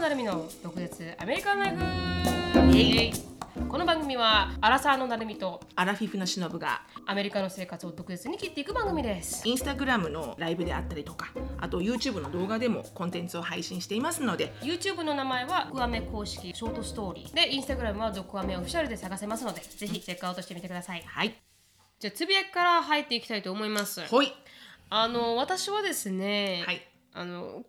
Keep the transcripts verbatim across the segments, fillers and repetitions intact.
野成美の独舌アメリカンライフ、えー、この番組はアラサーの成美とアラフィフのしのぶがアメリカの生活を独舌に切っていく番組です。インスタグラムのライブであったりとか、あと YouTube の動画でもコンテンツを配信していますので、 YouTube の名前はドクアメ公式ショートストーリーで、インスタグラムはドクアメオフィシャルで探せますので、ぜひチェックアウトしてみてください。はい、じゃあつぶやきから入っていきたいと思います。はい、あの私はですね、はい、あの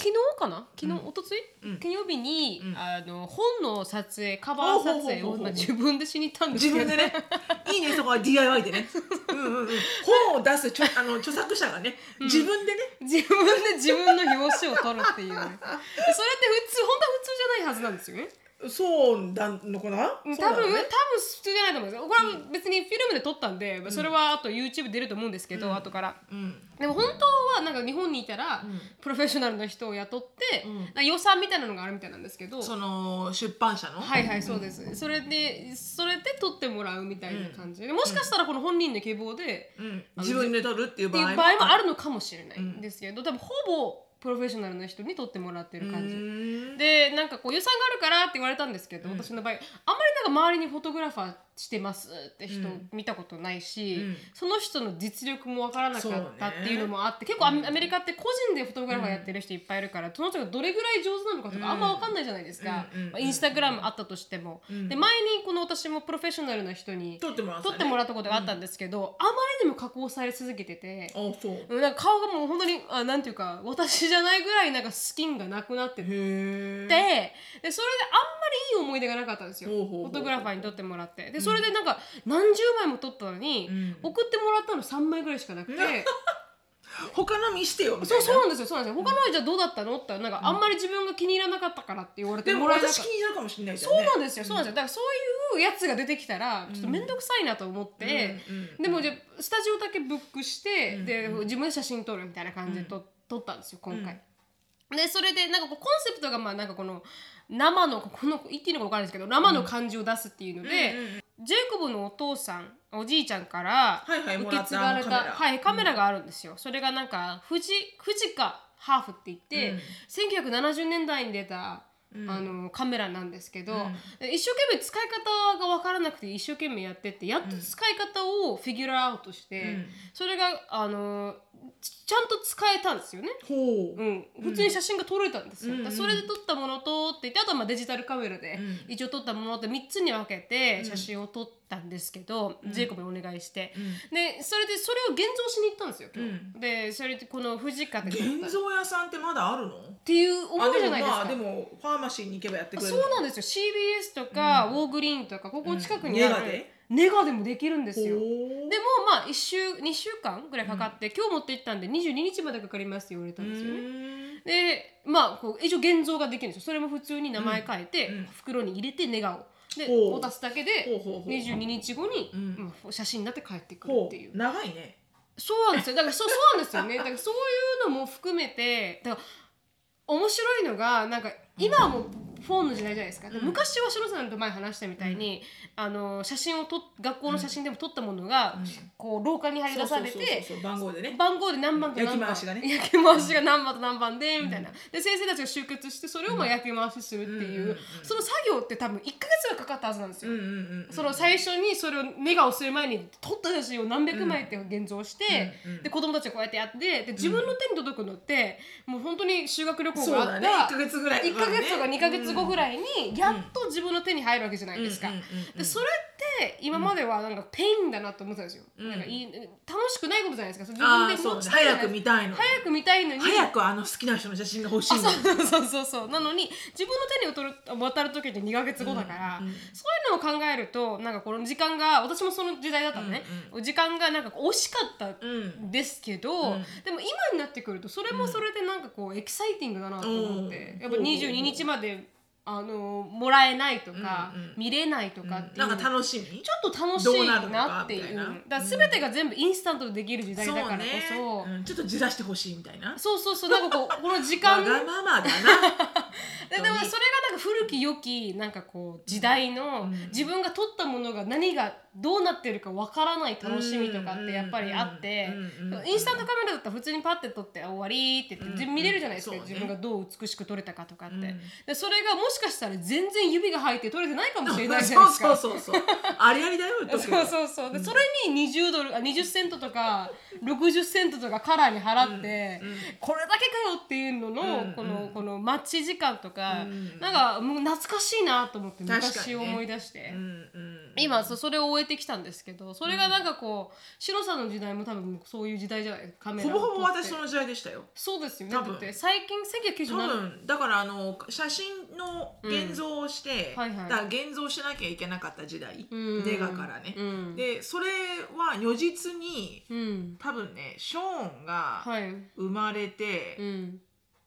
昨日かな昨日、うん、おとつい、うん、金曜日に、うん、あの本の撮影、カバー撮影を自分でしに行ったんですけど、自分でねいいね、そこは ディーアイワイ でねうんうん、うん、本を出すちょあの著作者がね、うん、自分でね自分で自分の表紙を撮るっていう、ね、それって普通、本当は普通じゃないはずなんですよね。そうなのかな、多分、ね、多分普通じゃないと思うんですよ。これは別にフィルムで撮ったんで、うん、それはあと YouTube 出ると思うんですけど、うん、後から、うん、でも本当はなんか日本にいたら、うん、プロフェッショナルの人を雇って、うん、予算みたいなのがあるみたいなんですけど、その出版社の、はいはい、そうです、うん、それでそれで撮ってもらうみたいな感じで、もしかしたらこの本人の希望で、うん、自分で撮るっていう場合もあるのかもしれないんですけど、うん、多分ほぼプロフェッショナルの人に撮ってもらってる感じで、なんかこう予算があるからって言われたんですけど、うん、私の場合あんまりなんか周りにフォトグラファーしてますって人見たことないし、うん、その人の実力もわからなかったっていうのもあって、ね、結構アメリカって個人でフォトグラファーやってる人いっぱいいるから、うん、その人がどれぐらい上手なのかとかあんまわかんないじゃないですか、うん、まあ、インスタグラムあったとしても、うん、で前にこの私もプロフェッショナルな人に撮ってもらった、ね、撮ってもらったことがあったんですけど、うん、あまりにも加工され続けてて、あ、そうなんか顔がもう本当にあなんていうか私じゃないぐらいなんかスキンがなくなってて、でそれであんまりいい思い出がなかったんですよ。ほうほうほう、フォトグラファーに撮ってもらって、でそれでなんか何十枚も撮ったのに、うん、送ってもらったのさんまいぐらいしかなくて他の見してよみたいな。そう、そうなんですよ、そうなんですよ。他のはじゃあどうだったのって、なんかあんまり自分が気に入らなかったからって言われてもらえなかった。でも私気に入るかもしれないじゃんね。そうなんですよ、そうなんですよ。だからそういうやつが出てきたらちょっと面倒くさいなと思って、うんうんうん、でもじゃあスタジオだけブックして、うんうん、で自分で写真撮るみたいな感じで撮って、うん、撮ったんですよ今回、うん、でそれでなんかこうコンセプトがまあなんかこの生のこの言っていいのか分からないですけど生の感じを出すっていうので、うん、ジェイコブのお父さんおじいちゃんから受け継がれた、はいはい、もらったあのカメラ、はい、カメラがあるんですよ、うん、それがなんかフジカハーフって言って、うん、せんきゅうひゃくななじゅうねんだいに出たあのカメラなんですけど、うん、一生懸命使い方が分からなくて一生懸命やってって、やっと使い方をフィギュアアウトして、うん、それがあのちゃんと使えたんですよね。ほう、うん、普通に写真が撮れたんですよ、うん、だそれで撮ったものとって言って、あとはまあデジタルカメラで一応撮ったものとみっつに分けて写真を撮ったんですけど、うん、ジェイコブにお願いして、うん、でそれでそれを現像しに行ったんですよ今日、うん、でそれでこの藤川で現像屋さんってまだあるのっていう思いじゃないですか。あでも、まあ、でもファーマシーに行けばやってくれる。そうなんですよ、 シービーエス とか、うん、ウォーグリーンとかここ近くにある、うん、ネガでネガでもできるんですよ。でもまあいっしゅうにしゅうかんぐらいかかって、うん、今日持って行ったんでにじゅうににちまでかかりますって言われたんですよね。でまあこう一応現像ができるんですよ。それも普通に名前変えて、うん、袋に入れてネガをで渡すだけでにじゅうににちごに、うん、写真になって帰ってくるっていう。長いね。そうなんですよ。だから そ, そうなんですよね。だからそういうのも含めてだから面白いのがなんか今はもう、うんフォンの時代じゃないですか。で昔はしのさんと前話したみたいに、うん、あの写真をと学校の写真でも撮ったものが、うん、こう廊下に張り出されて番号でね番号で何番と何番焼き回しがね焼き回しが何番と何番で、うん、みたいなで先生たちが集結してそれをまあ焼き回しするっていう、うんうんうん、その作業って多分いっかげつはかかったはずなんですよ、うんうんうんうん、その最初にそれをネガをする前に撮った写真を何百枚って現像して、うんうんうん、で子供たちがこうやってやってで自分の手に届くのって、うん、もう本当に修学旅行があった、ね、いっかげつぐらいいっかげつとかにかげつごぐらいにやっと自分の手に入るわけじゃないですか、うんうんうんうん、でそれって今まではなんかペインだなと思ってたんですよ、うん、なんかいい楽しくないことじゃないですか。自分で持って、ね、早く見たいの早く見たいのに早くあの好きな人の写真が欲しいのそうそうそうなのに自分の手に取る渡る時ってにかげつごだから、うんうん、そういうのを考えるとなんかこの時間が私もその時代だったのね、うんうん、時間がなんか惜しかったんですけど、うん、でも今になってくるとそれもそれでなんかこうエキサイティングだなと思って、うん、やっぱにじゅうににちまであのもらえないとか、うんうん、見れないとかっていう、うん、なんか楽しみちょっと楽しいなっていう、うん、だ全てが全部インスタントでできる時代だからこそ、そうね、うん、ちょっとじらしてほしいみたいなそうそうそうなんかこうこの時間わがままだなでもそれがなんか古き良きなんかこう時代の、うん、自分が撮ったものが何がどうなってるかわからない楽しみとかってやっぱりあって、インスタントカメラだったら普通にパッて撮って終わりって言って見れるじゃないですか、うんうんね、自分がどう美しく撮れたかとかって、うん、でそれがもしかしたら全然指が入って撮れてないかもしれないじゃないですかそうそうそうそうありありだよそうそうそう、でそれににじゅうドル、あにじゅっセントとかろくじゅっセントとかカラーに払って、うんうん、これだけかよっていうのの、うんうん、このこの待ち時間とか、うん、なんかもう懐かしいなと思って昔を思い出して、ねうんうん、今それを終えてきたんですけど、それがなんかこうシロさんの時代も多分そういう時代じゃない、カメラほぼほぼ私その時代でしたよ。そうですよね。だって最近せんきゅうひゃくきゅうじゅうななねん多分だからあの写真の現像をして、うんはいはい、だから現像しなきゃいけなかった時代、うん、ネガからね、うん、でそれは如実に、うん、多分ねショーンが生まれて、はいうん、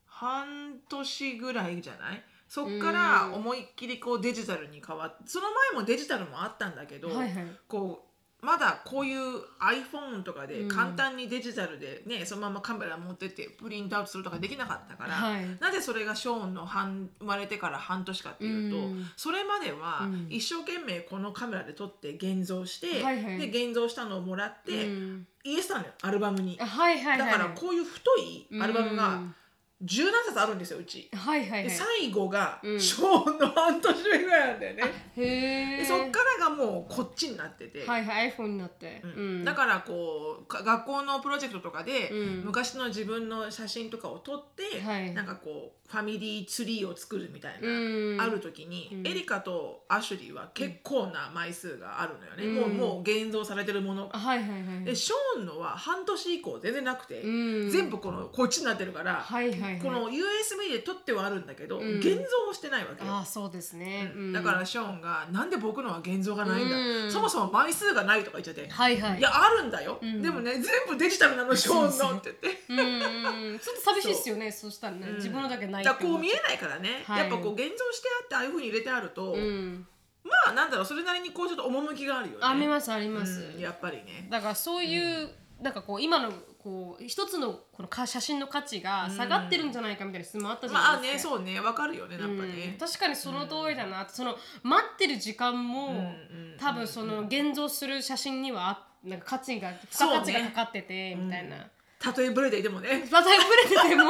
半年ぐらいじゃないそっから思いっきりこうデジタルに変わって、その前もデジタルもあったんだけど、はいはい、こうまだこういう iPhone とかで簡単にデジタルで、ね、そのままカメラ持ってってプリントアウトするとかできなかったから、はい、なぜそれがショーンの半生まれてから半年かっていうと、うん、それまでは一生懸命このカメラで撮って現像して、はいはい、で現像したのをもらって入れてたのよアルバムに、はいはいはい、だからこういう太いアルバムが、うんじゅうなんさつあるんですようち、はいはいはい、で最後がショーンの半年目ぐらいなんだよね、うん、へでそっからがもうこっちになってて、はいはい、iPhone になって、うんうん、だからこう学校のプロジェクトとかで、うん、昔の自分の写真とかを撮って、はい、なんかこうファミリーツリーを作るみたいな、うん、ある時に、うん、エリカとアシュリーは結構な枚数があるのよね、うん、もうもう現像されてるものが、はいはいはい、でショーンのは半年以降全然なくて、うん、全部このこっちになってるから、はいはいはい、この ユーエスビー で撮ってはあるんだけど、うん、現像をしてないわけよ。ああそうですね、うん、だからショーンがなんで僕のは現像がないんだ、うん、そもそも枚数がないとか言っちゃって、はいはい、いやあるんだよ、うん、でもね全部デジタルなのショーンのって言って、うん、ちょっと寂しいっすよね。 そう、そうしたらね、うん、自分のだけないってことだからこう見えないからね、はい、やっぱこう現像してあってああいう風に入れてあると、うんまあなんだろうそれなりにこうちょっと趣があるよね。ありますあります、うん、やっぱりね。だからそういう、うん、なんかこう今のこう一つのこの写真の価値が下がってるんじゃないかみたいな質問あったじゃないですか、うん、まあねそうねわかるよねなんかね、うん、確かにその通りだな、うん、その待ってる時間も、うんうんうん、多分その現像する写真にはなんか価値が付加価値がかかってて、ね、みたいな、うんたとえブレててもねたとえブレてても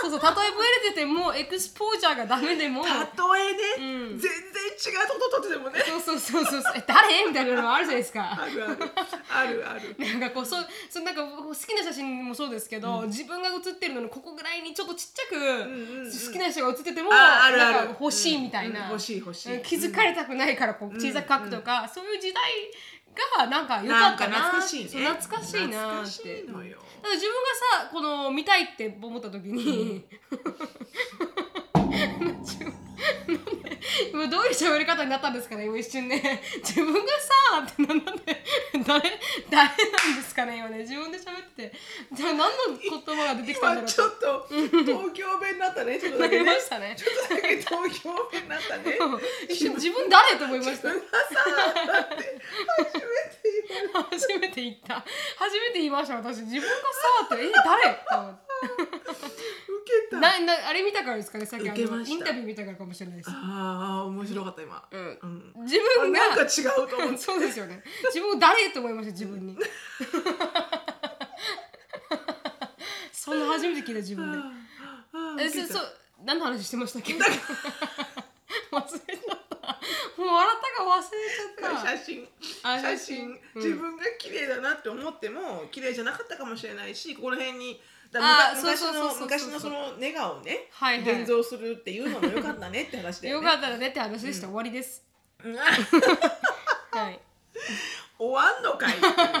そうそうたとえブレててもエクスポージャーがダメでもたとえね、うん、全然違うとこ撮っててもねそうそうそうそうえ誰みたいなのもあるじゃないですかあるあるあるあるなんかこうそうそなんか好きな写真もそうですけど、うん、自分が写ってるのにここぐらいにちょっとちっちゃく、うんうんうん、好きな人が写っててもあるあるなんか欲しいみたいな、うんうん、欲しい欲しい気づかれたくないからこう小さく描くとか、うんうん、そういう時代がなんか良かったな、懐かしいね、懐かしいなって、だから自分がさこの見たいって思った時に、うん、今どういう喋り方になったんですかね今一瞬ね自分がさってなんで誰誰なんですかね今ね自分で喋っててじゃあ何の言葉が出てきたんだろうちょっと東京弁になったねちょっとだけ、ね、なりましたねちょっとだけ東京弁になったね一瞬自分誰と思いました自分がさって初めて言った初めて言いました私自分がさってえ誰って思ってウケたななあれ見たからですかねさっきあのインタビュー見たからかもしれないです。ああ面白かった今、うんうん、自分がなんか違うと思ってそうですよね自分誰と思いました自分に、うん、そんな初めて聞いた自分でえそそう何の話してましたっけ忘れちゃったもう笑ったか忘れちゃった写真写真、うん、自分が綺麗だなって思っても綺麗じゃなかったかもしれないしここら辺にだ昔のそのネガをね、はいはい、現像するっていうのも良かったねって話で、ね、良かったねって話でした、うん、終わりですはい終わんのかいっていやそれがねなんか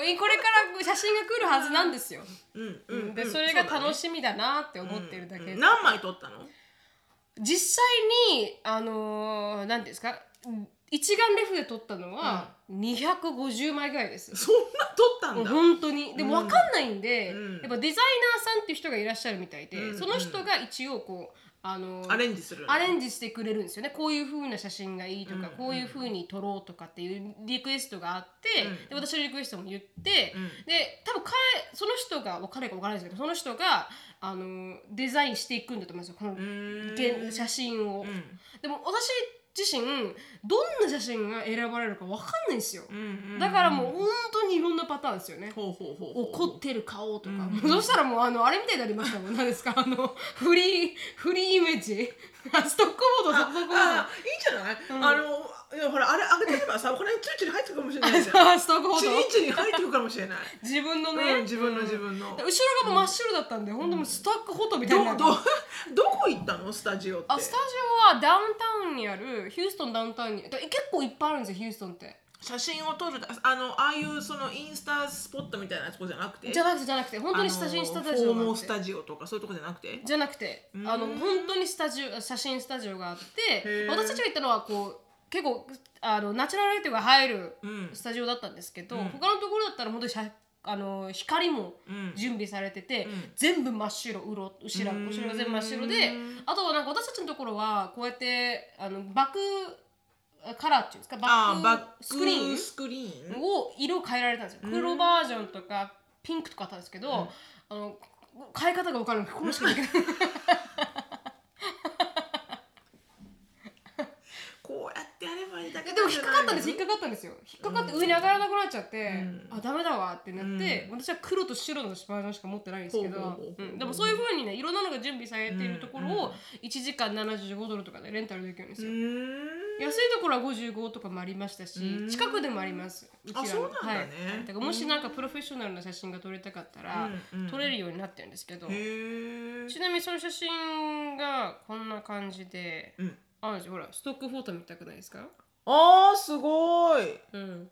これから写真が来るはずなんですようん、うん、でそれが楽しみだなって思ってるだけで、うんうん、何枚撮ったの実際にあのー、何ですか一眼レフで撮ったのはにひゃくごじゅうまいぐらいです、うん、そんな撮ったんだ本当にでも分かんないんで、うん、やっぱデザイナーさんっていう人がいらっしゃるみたいで、うん、その人が一応こうあのアレンジするアレンジしてくれるんですよねこういう風な写真がいいとか、うん、こういう風に撮ろうとかっていうリクエストがあって、うん、で私のリクエストも言って、うん、で多分彼その人が彼か分からないですけどその人があのデザインしていくんだと思いますよこの写真を、うん、でも私自身どんな写真が選ばれるか分かんないんですよ、うんうんうん、だからもう本当にいろんなパターンですよね。ほうほうほうほう、怒ってる顔とか、うんうん、そしたらもう あ, のあれみたいになりましたもん。何ですか、あのフリーフリーイメージストックボード、ストックボード、ああいいじゃない、うん、あのいやほらあれ上げてればさ、この辺チュルチュル入ってるかもしれないじゃんストックボードチュルチュル入ってるかもしれない自分のね、うん、自分の自分の後ろが真っ白だったんで、うん、本当にストックフォトみたいな。 ど, ど, どこ行ったのスタジオって。あ、スタジオはダウンタウンにあるヒューストンダウンタウンに、結構いっぱいあるんですよヒューストンって。写真を撮る、あのああいうそのインスタスポットみたいなとこじゃなくて、じゃなくてじゃなくて本当に写真スタジオがあって、フォーモスタジオとかそういうとこじゃなくて、じゃなくて、あの本当にスタジオ、写真スタジオがあって、私たちが行ったのはこう結構あのナチュラルライトが入るスタジオだったんですけど、うん、他のところだったら本当にあの光も準備されてて、うん、全部真っ白、うろ後ろ後ろが全部真っ白で、あとはなんか私たちのところはこうやってあのバックカラーっていうんですか、バックスクリーンスクリーンを色変えられたんですよ。黒バージョンとかピンクとかあったんですけど、うん、あの変え方が分かるのこれしかできないこうやってやればいいだけだ。でも引っかかったんです、引っかかったんですよ。引っかかって上に上がらなくなっちゃって、うん、あダメだわってなって、うん、私は黒と白のバージョンしか持ってないんですけど、でもそういう風にね、いろんなのが準備されているところをいちじかんななじゅうごドルとかでレンタルできるんですよ。うん、安いところはごじゅうごとかもありましたし、近くでもあります。うちらの、あ、そうなんだね、はい、だからもしなんかプロフェッショナルな写真が撮れたかったら、うんうん、撮れるようになってるんですけど、へ、ちなみにその写真がこんな感じで、うん、あ、ほらストックフォト見たくないですか。あーすごい、うん、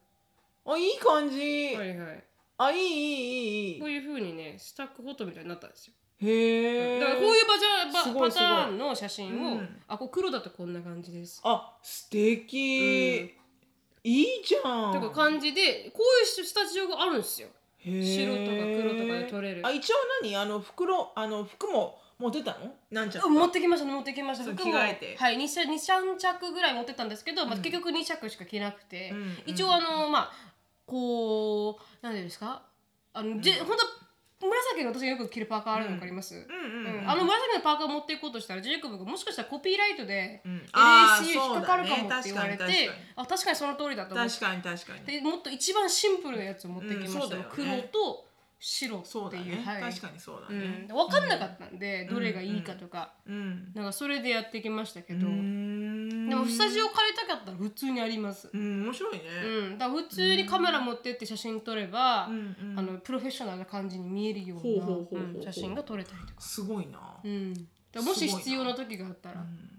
あ、いい感じ、はいはい、あ、いいいいいい、こういう風にね、スタックフォトみたいになったんですよ。へ、だからこういうパターンの写真を、うん、あ、こう黒だとこんな感じです、あ、素敵、うん、いいじゃんとか感じで、こういうスタジオがあるんですよ。へ、白とか黒とかで撮れる。あ、一応何あの袋、あの服も持ってたの？なんちゃって持ってきました、持ってきました。服も着替えて、はい、に、さん着ぐらい持ってたんですけど、うん、まあ、結局に着しか着なくて、うん、一応あのまあこう何て言うんですか、あの、うん、じ本当紫の私がよく着るパーカーあるの分かります、うんうんうんうん、あの紫のパーカーを持っていこうとしたらジェイコブがもしかしたらコピーライトで エルエーシーユー 引っかかるかもって言われて、あ、ね、確, か確, か確かにその通りだと思って、確かに確かにでもっと一番シンプルなやつを持ってきました、うんね、黒と白っていう、ね、はい、確かにそうだね、うん、分かんなかったんで、うん、どれがいいかとか、うん、なんかそれでやってきましたけど、うん、でもスタジオ借りたかったら普通にあります、うん、面白いね、うん、だから普通にカメラ持ってって写真撮れば、うん、あのプロフェッショナルな感じに見えるような写真が撮れたりとか、すごいな、うん、だからもし必要な時があったら、うん、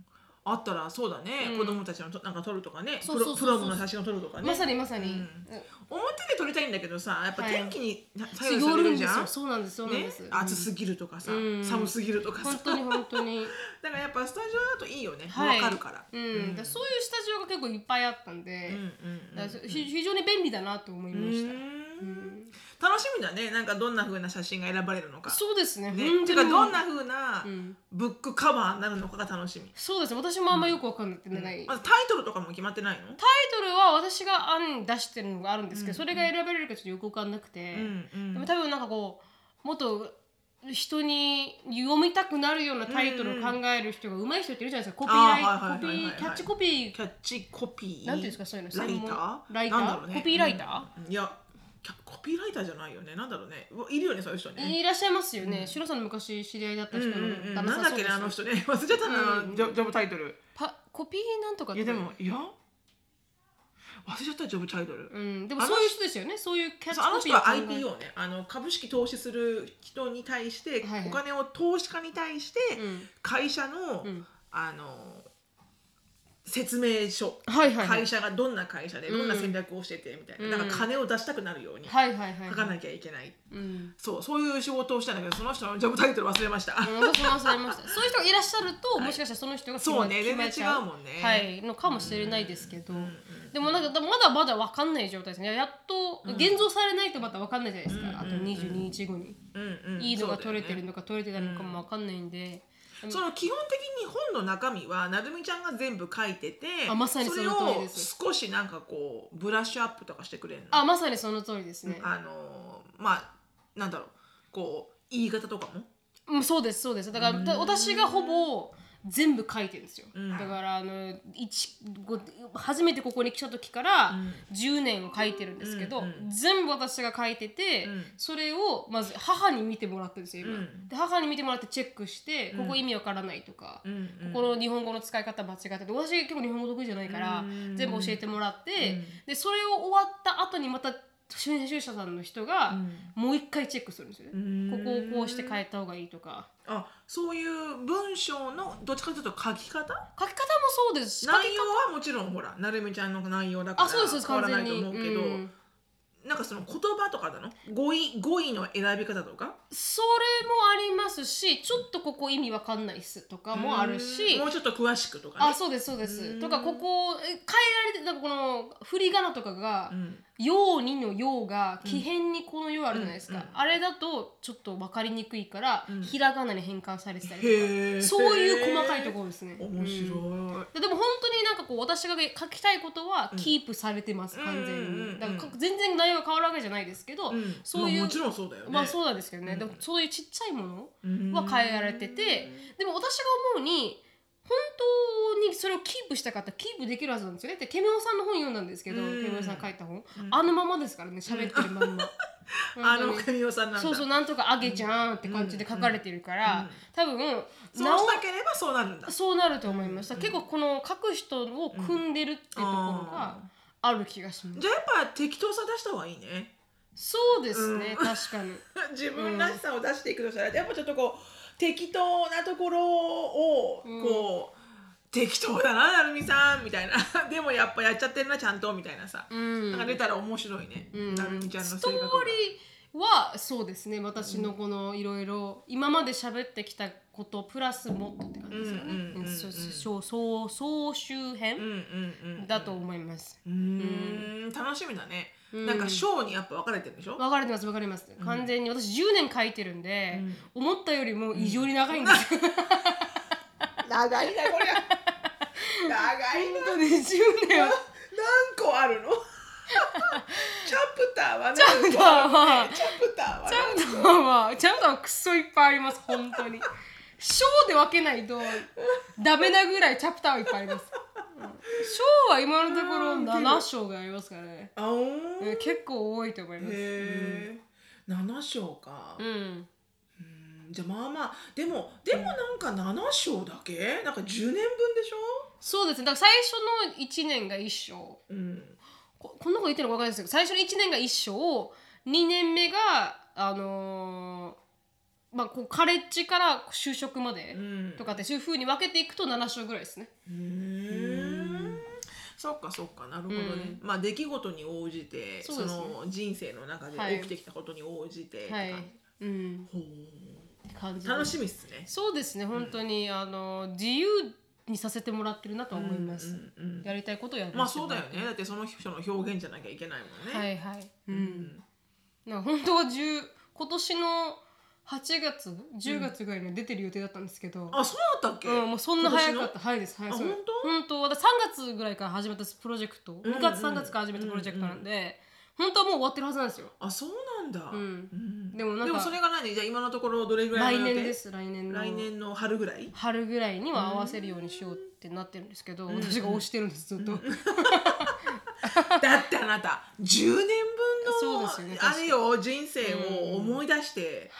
あったらそうだね、うん、子供たちのとなんか撮るとかね、プロの写真を撮るとかね、まさにまさに、うん、表で撮りたいんだけどさ、やっぱ天気に左右されるじゃん、はい、そうなんですよ、そうなんです、ね、暑すぎるとかさ、うん、寒すぎるとかさ、本当に本当にだからやっぱスタジオだといいよね、はい、分かるから、うんうん、だそういうスタジオが結構いっぱいあったんで、非常に便利だなと思いました。うんうん、楽しみだね、なんかどんな風な写真が選ばれるのか。そうですね、ね、本当にかどんな風なブックカバーになるのかが楽しみ、うん、そうですね、私もあんまよく分かんなくてない、うん、まずタイトルとかも決まってないの？タイトルは私が案出してるのがあるんですけど、うんうん、それが選ばれるかちょっとよく分かんなくて、うんうん、でも多分なんかこうもっと人に読みたくなるようなタイトルを考える人が上手い人っているじゃないですか。コピーライ、はいはいはいはい、コピーキャッチコピーキャッチコピーなんていうんですか、そういうのライターライターなんだろう、ね、コピーライター、うん、いやコピーライターじゃないよね、なんだろうね、いるよね、そういう人ね、いらっしゃいますよね、うん、シロさんの昔知り合いだった人の、うんうんうん、なんだっけね、あの人ね、忘れちゃったな、うん、ジョブタイトルパコピーなんとかって、いやでも、いや忘れちゃったジョブタイトル、うん、でもそういう人ですよね、そういうキャッチコピーを考える、あの人は アイピーオー ね、あの株式投資する人に対して、はいはい、お金を投資家に対して、うん、会社の、うん、あの説明書、はいはいはい、会社がどんな会社でどんな戦略をしててみたいな、うん、だから金を出したくなるように書かなきゃいけない、はいはいはいはい、そう、そういう仕事をしたんだけど、その人のジョブタイトル忘れました、うん、私も忘れましたそういう人がいらっしゃると、はい、もしかしたらその人が決まっちゃう、そうね、全然違うもんね、はい、のかもしれないですけど、うんうんうん、でもなんかまだまだ分かんない状態ですね、やっと、うん、現像されないとまた分かんないじゃないですか、うんうんうん、あとにじゅうににちごに、うんうん、いいのが取れてるのか、ね、取れてないのかも分かんないんで、その基本的に本の中身はなるみちゃんが全部書いてて、あ、まさにその通りです。それを少しなんかこうブラッシュアップとかしてくれるの。あ、まさにその通りですね、あのまあなんだろう、こう言い方とかも、うん、そうですそうです、だから私がほぼ全部書いてるんですよ、うん、だからあの初めてここに来た時からじゅうねんを書いてるんですけど、うん、全部私が書いてて、うん、それをまず母に見てもらってるんですよ今、うん、で母に見てもらってチェックして、うん、ここ意味わからないとか、うん、ここの日本語の使い方間違ってて、私結構日本語得意じゃないから、うん、全部教えてもらって、うん、でそれを終わった後にまた編集者さんの人がもう一回チェックするんですよね、うん、ここをこうして変えた方がいいとか。あ、そういう文章のどっちかというと書き方書き方もそうですし、内容はもちろんほらなるみちゃんの内容だから変わらないと思うけど、うん、なんかその言葉とかだの語彙、語彙の選び方とかそれもありますし、ちょっとここ意味わかんないっすとかもあるし、うん、もうちょっと詳しくとかね。あ、そうですそうですとか、ここ変えられてなんかこの振り仮名とかが、うんようにのようが木偏にこのようあるじゃないですか、うんうん、あれだとちょっと分かりにくいから、うん、ひらがなに変換されてたりとか、そういう細かいところですね。面白い、うん、でも本当になんかこう私が書きたいことはキープされてます、うん、完全に。だから全然内容が変わるわけじゃないですけど、うん、そういう、まあ、もちろんそうだよね。まあそうなんですけどね、うん、でもそういうちっちゃいものは変えられてて、うん、でも私が思うに本当にそれをキープしたかったらキープできるはずなんですよね。ってケメオさんの本読んだんですけど、うん、ケメオさん書いた本、うん、あのままですからね、喋ってるまんま、うん、あのケメオさんなんだ。そうそう、なんとかあげちゃんって感じで書かれてるから、うんうん、多分そうしたければそうなるんだ、そうなると思いました、うん、結構この書く人を組んでるってところがある気がします、うん、じゃあやっぱ適当さ出した方がいいね。そうですね、うん、確かに自分らしさを出していくとしたら、うん、やっぱちょっとこう適当なところをこう、うん、適当だななるみさんみたいなでもやっぱやっちゃってるなちゃんとみたいなさ、うん、なんか出たら面白いね、うん、なるみちゃんの性格が。ストーリーはそうですね、私のこのいろいろ今まで喋ってきたことプラスもっとって感じですかね、総集編、うんうんうん、だと思います。うーん、うん、楽しみだね。なんか章にやっぱ分かれてるでしょ。分かれてます分かります、うん、完全に私じゅうねん書いてるんで、うん、思ったよりも異常に長いんです、うん、長いなこれ長いな本当にじゅうねん何個あるのチャプターは何個あるの。チャプターはチャプターはチャプターはクソいっぱいあります本当に章で分けないとダメなぐらいチャプターはいっぱいあります。章は今のところなな章がありますからね。あ、結構多いと思います。へ、うん、なな章か、うん、うん、じゃあまあまあでもでもなんかなな章だけなんかじゅうねんぶんでしょ。そうですね、だから最初のいちねんがいっ章、うん、こ, こんなこと言ってるのか分かんないですけど、最初のいちねんがいっ章、にねんめがあのーまあ、こうカレッジから就職までとかって、うん、そういう風に分けていくとなな章ぐらいですね。うーん、そっかそっか、なるほどね、うん、まあ出来事に応じて そ,、ね、その人生の中で起きてきたことに応じて、はいはい、うん、ほう感じ、楽しみっすね。そうですね、本当に、うん、あの自由にさせてもらってるなと思います、うんうんうん、やりたいことをやる。まあそうだよね、だってその人の表現じゃなきゃいけないもんね。はいはい、うん、なんか本当は今年のはちがつじゅうがつぐらいに出てる予定だったんですけど、うん、あ、そうだったっけ、うん、もうそんな早かった、早いです、早いです、本当、私さんがつぐらいから始めたプロジェクト、うんうん、にがつさんがつから始めたプロジェクトなんで、うんうん、本当はもう終わってるはずなんですよ。あ、そうなんだ、うんうん、でもなんかでもそれが何、じゃあ今のところどれぐらいの予定。来年です、来年の、来年の春ぐらい、春ぐらいには合わせるようにしようってなってるんですけど、うん、私が推してるんですずっと、うんうんだってあなたじゅうねんぶんのあれよ、人生を思い出して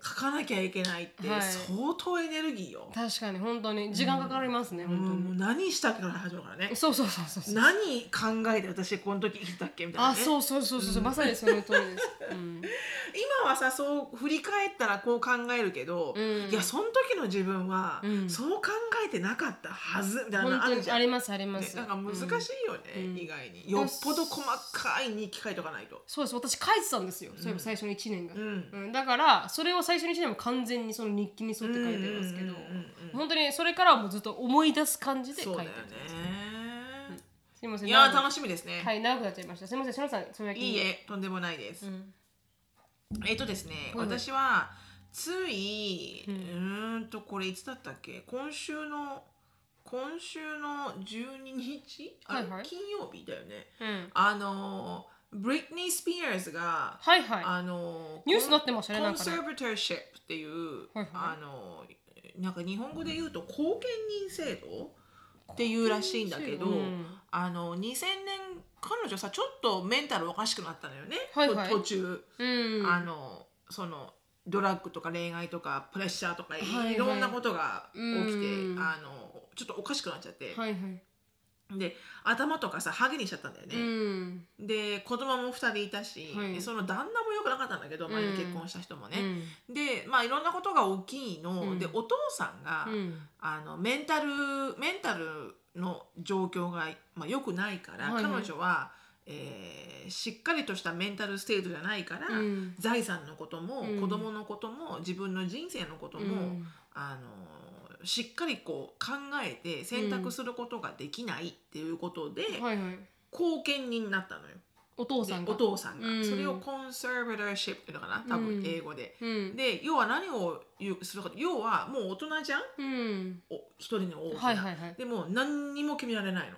書かなきゃいけないって相当エネルギーよ。確かに本当に時間かかりますね、うん、本当に、うん、もう何したっけから始まるからね。そうそうそうそうそう、何考えて私この時生きたっけみたいなね。あ、そうそうそうそう、うん、まさにその通りです、うん、今はさ、そう振り返ったらこう考えるけど、うん、いやその時の自分は、うん、そう考えてなかったはずみたいなのあるじゃん。ありますあります、ね、なんか難しいよね、うん、意外によっぽど細かい日記書いとかないと。そうです、私書いてたんですよ、うん、そういえば最初のいちねんが、うんうん、だからそれを最初のいちねんも完全にその日記に沿って書いてますけど、本当にそれからはもうずっと思い出す感じで書いてるんですよね。うん、すいません、いや楽しみですね。はい、長くなっちゃいました、すいません。篠さん、それだけいいえ、とんでもないです、うん、えっとですね、私はつい、うん、うーんとこれいつだったっけ、今週の今週のじゅうににち、あれ、はいはい、金曜日だよね、うん、あのブリトニー・スピアーズが、はいはい、あのニュースになってましたね。コンサーバターシップっていう、はいはい、あのね、なんか日本語で言うと後見人制度っていうらしいんだけど、うん、あのにせんねん彼女さちょっとメンタルおかしくなったのよね、はいはい、途中、うん、あのそのドラッグとか恋愛とかプレッシャーとか、はいはい、いろんなことが起きて、うん、あのちょっとおかしくなっちゃって、はいはい、で頭とかさハゲにしちゃったんだよね、うん、で子供もふたりいたし、はい、その旦那も良くなかったんだけど、うん、前に結婚した人もね、うん、でまあいろんなことが大きいの、うん、でお父さんが、うん、あのメンタルメンタルの状況が、まあ、良くないから、はいはい、彼女はえー、しっかりとしたメンタルステートじゃないから、うん、財産のことも、うん、子供のことも自分の人生のことも、うん、あのしっかりこう考えて選択することができないっていうことで、うんはいはい、後見人になったのよお父さんが、お父さんが、うん、それをコンサーバターシップっていうのかな多分英語で、うん、で要は何をするか要はもう大人じゃん、うん、お一人の大きな、はいはいはい、でも何にも決められないの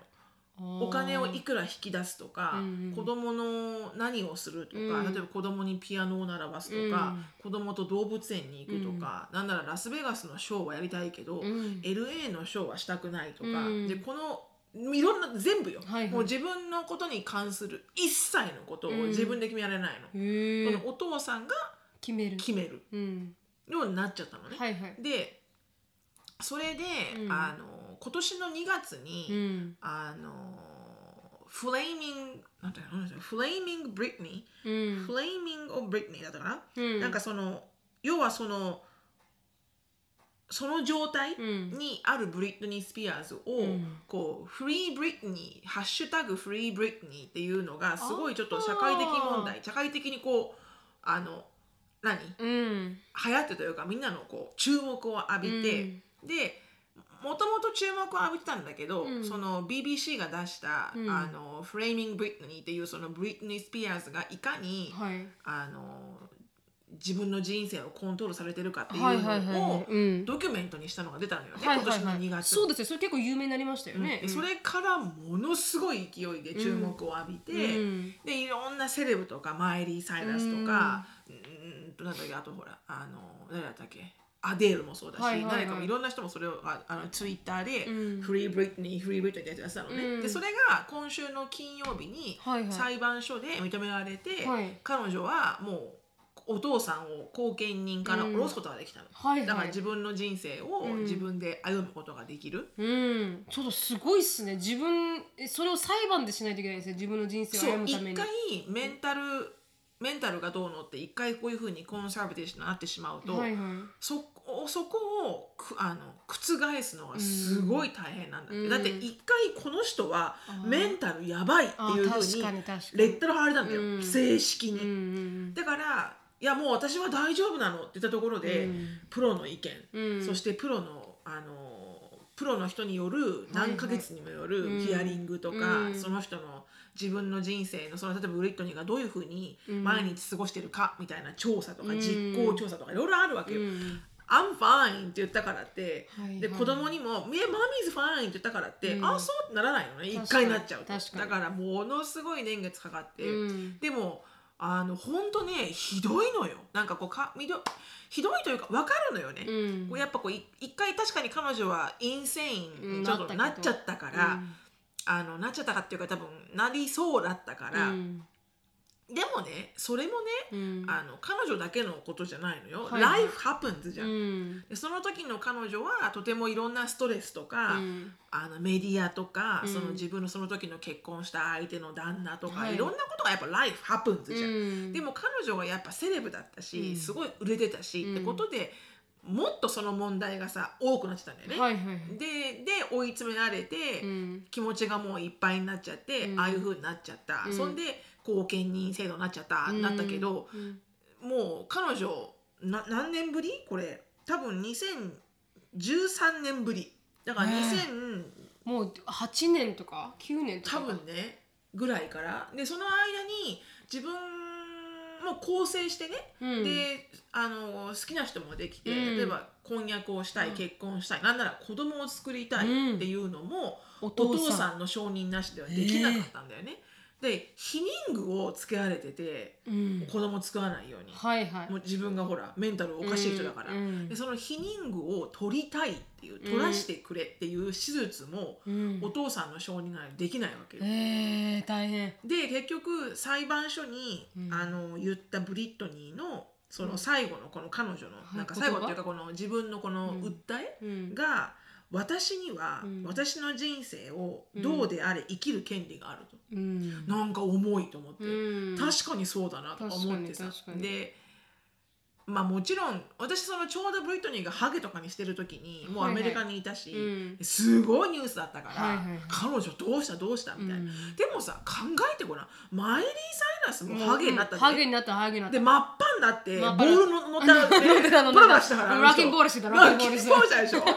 お金をいくら引き出すとか、うん、子供の何をするとか、うん、例えば子供にピアノを習わすとか、うん、子供と動物園に行くとか、うん、なんならラスベガスのショーはやりたいけど、うん、エルエー のショーはしたくないとか、うん、でこのいろんな全部よ、はいはい、もう自分のことに関する一切のことを自分で決められないの、うん、このお父さんが決める、決める、うん、ようになっちゃったのね、はいはい、でそれで、うん、あの今年のにがつに、うん、あのフレーミングなんていうのフレーミングブリッニー、うん、フレーミングオブブリッニーだったかな、うん、なんかその要はそのその状態にあるブリットニー・スピアーズを、うん、こうフリー・ブリッニーハッシュタグフリー・ブリッニーっていうのがすごいちょっと社会的問題社会的にこうあの何、うん、流行ってというかみんなのこう注目を浴びて、うん、でもともと注目を浴びてたんだけど、うん、その ビービーシー が出した、うん、あのフレーミング・ブリトニーっていうそのブリトニー・スピアーズがいかに、はい、あの自分の人生をコントロールされてるかっていうのをドキュメントにしたのが出たのよね、はいはいはい、今年のにがつ、そうですよそれ結構有名になりましたよね、うん、それからものすごい勢いで注目を浴びて、うん、でいろんなセレブとかマイリー・サイラスとか、うん、うんとなんだっけあとほらあの誰だったっけアデールもそうだし、はいはいはい、誰かもいろんな人もそれをああのツイッターで、うん、フリーブリッニーフリーブリッニーってやってたのね、うん、でそれが今週の金曜日に裁判所で認められて、はいはい、彼女はもうお父さんを後見人から下ろすことができたの、うんはいはい、だから自分の人生を自分で歩むことができる、うんうん、ちょっとすごいっすね自分それを裁判でしないといけないんですよ自分の人生を歩むためにそう一回メンタル、うんメンタルがどうのって一回こういう風にコンサーベティブになってしまうと、はいはい、そ, そこをくあの覆すのがすごい大変なんだって、うん、だって一回この人はメンタルやばいっていう風にレッテル貼られたんだよ、うん、正式に、うん、だからいやもう私は大丈夫なのって言ったところで、うん、プロの意見、うん、そしてプロのあのプロの人による何ヶ月にもよるヒアリングとか、はいはい、その人の自分の人生のその例えばブリットニーがどういうふうに毎日過ごしてるかみたいな調査とか実行調査とかいろいろあるわけよ、うん、I'm fine って言ったからって、はいはい、で子供にも Mommy's fine って言ったからって、うん、あそうってならないのね一回になっちゃうとだからものすごい年月かかって、うん、でもあの本当ねひどいのよなんかこうかみどひどいというか分かるのよね、うん、こうやっぱこうい一回確かに彼女はインセインにちょっとなっちゃったから、うん、あのなっちゃったかっていうか多分なりそうだったから、うん、でもねそれもね、うん、あの彼女だけのことじゃないのよ、はい、ライフハプンズじゃん、うん、でその時の彼女はとてもいろんなストレスとか、うん、あのメディアとか、うん、その自分のその時の結婚した相手の旦那とか、はい、いろんなことがやっぱライフハプンズじゃん、うん、でも彼女はやっぱセレブだったし、うん、すごい売れてたし、うん、ってことでもっとその問題がさ多くなってたんだよね、はいはいはい、で, で追い詰められて、うん、気持ちがもういっぱいになっちゃって、うん、ああいう風になっちゃった、うん、そんで後見人制度になっちゃった、うん、なったけど、うん、もう彼女な何年ぶりこれ多分にせんじゅうさんねんぶりだからにせんもうはちねんとかきゅうねんとか多分ねぐらいからでその間に自分もう構成してね、うん、であの好きな人もできて、うん、例えば婚約をしたい、うん、結婚したいなんなら子供を作りたいっていうのも、うん、お父さんの承認なしではできなかったんだよね、えー、で避妊具をつけられてて、うん、子供作らないように、はいはい、もう自分がほらメンタルおかしい人だから、うん、でその避妊具を取りたいっていう取らしてくれっていう手術も、うん、お父さんの承認ができないわけよ、うん、えー、大変で結局裁判所に、うん、あの言ったブリットニーのその最後のこの彼女の、うん、なんか最後っていうかこの自分のこの訴えが、うんうん、私には、うん、私の人生をどうであれ生きる権利があると、うん、なんか重いと思って、うん、確かにそうだなと思ってさ、で、まあもちろん私そのちょうどブリトニーがハゲとかにしてる時にもうアメリカにいたし、はいはい、すごいニュースだったから、はいはいはい、彼女どうしたどうしたみたいな、うん、でもさ考えてごらん、マイリー・サイラスもハゲになったって、うん、ハゲになったハゲになったでマッパンだってボールの乗ったってプロ出したからラッキンボールしてたラッキンボールしたでしょね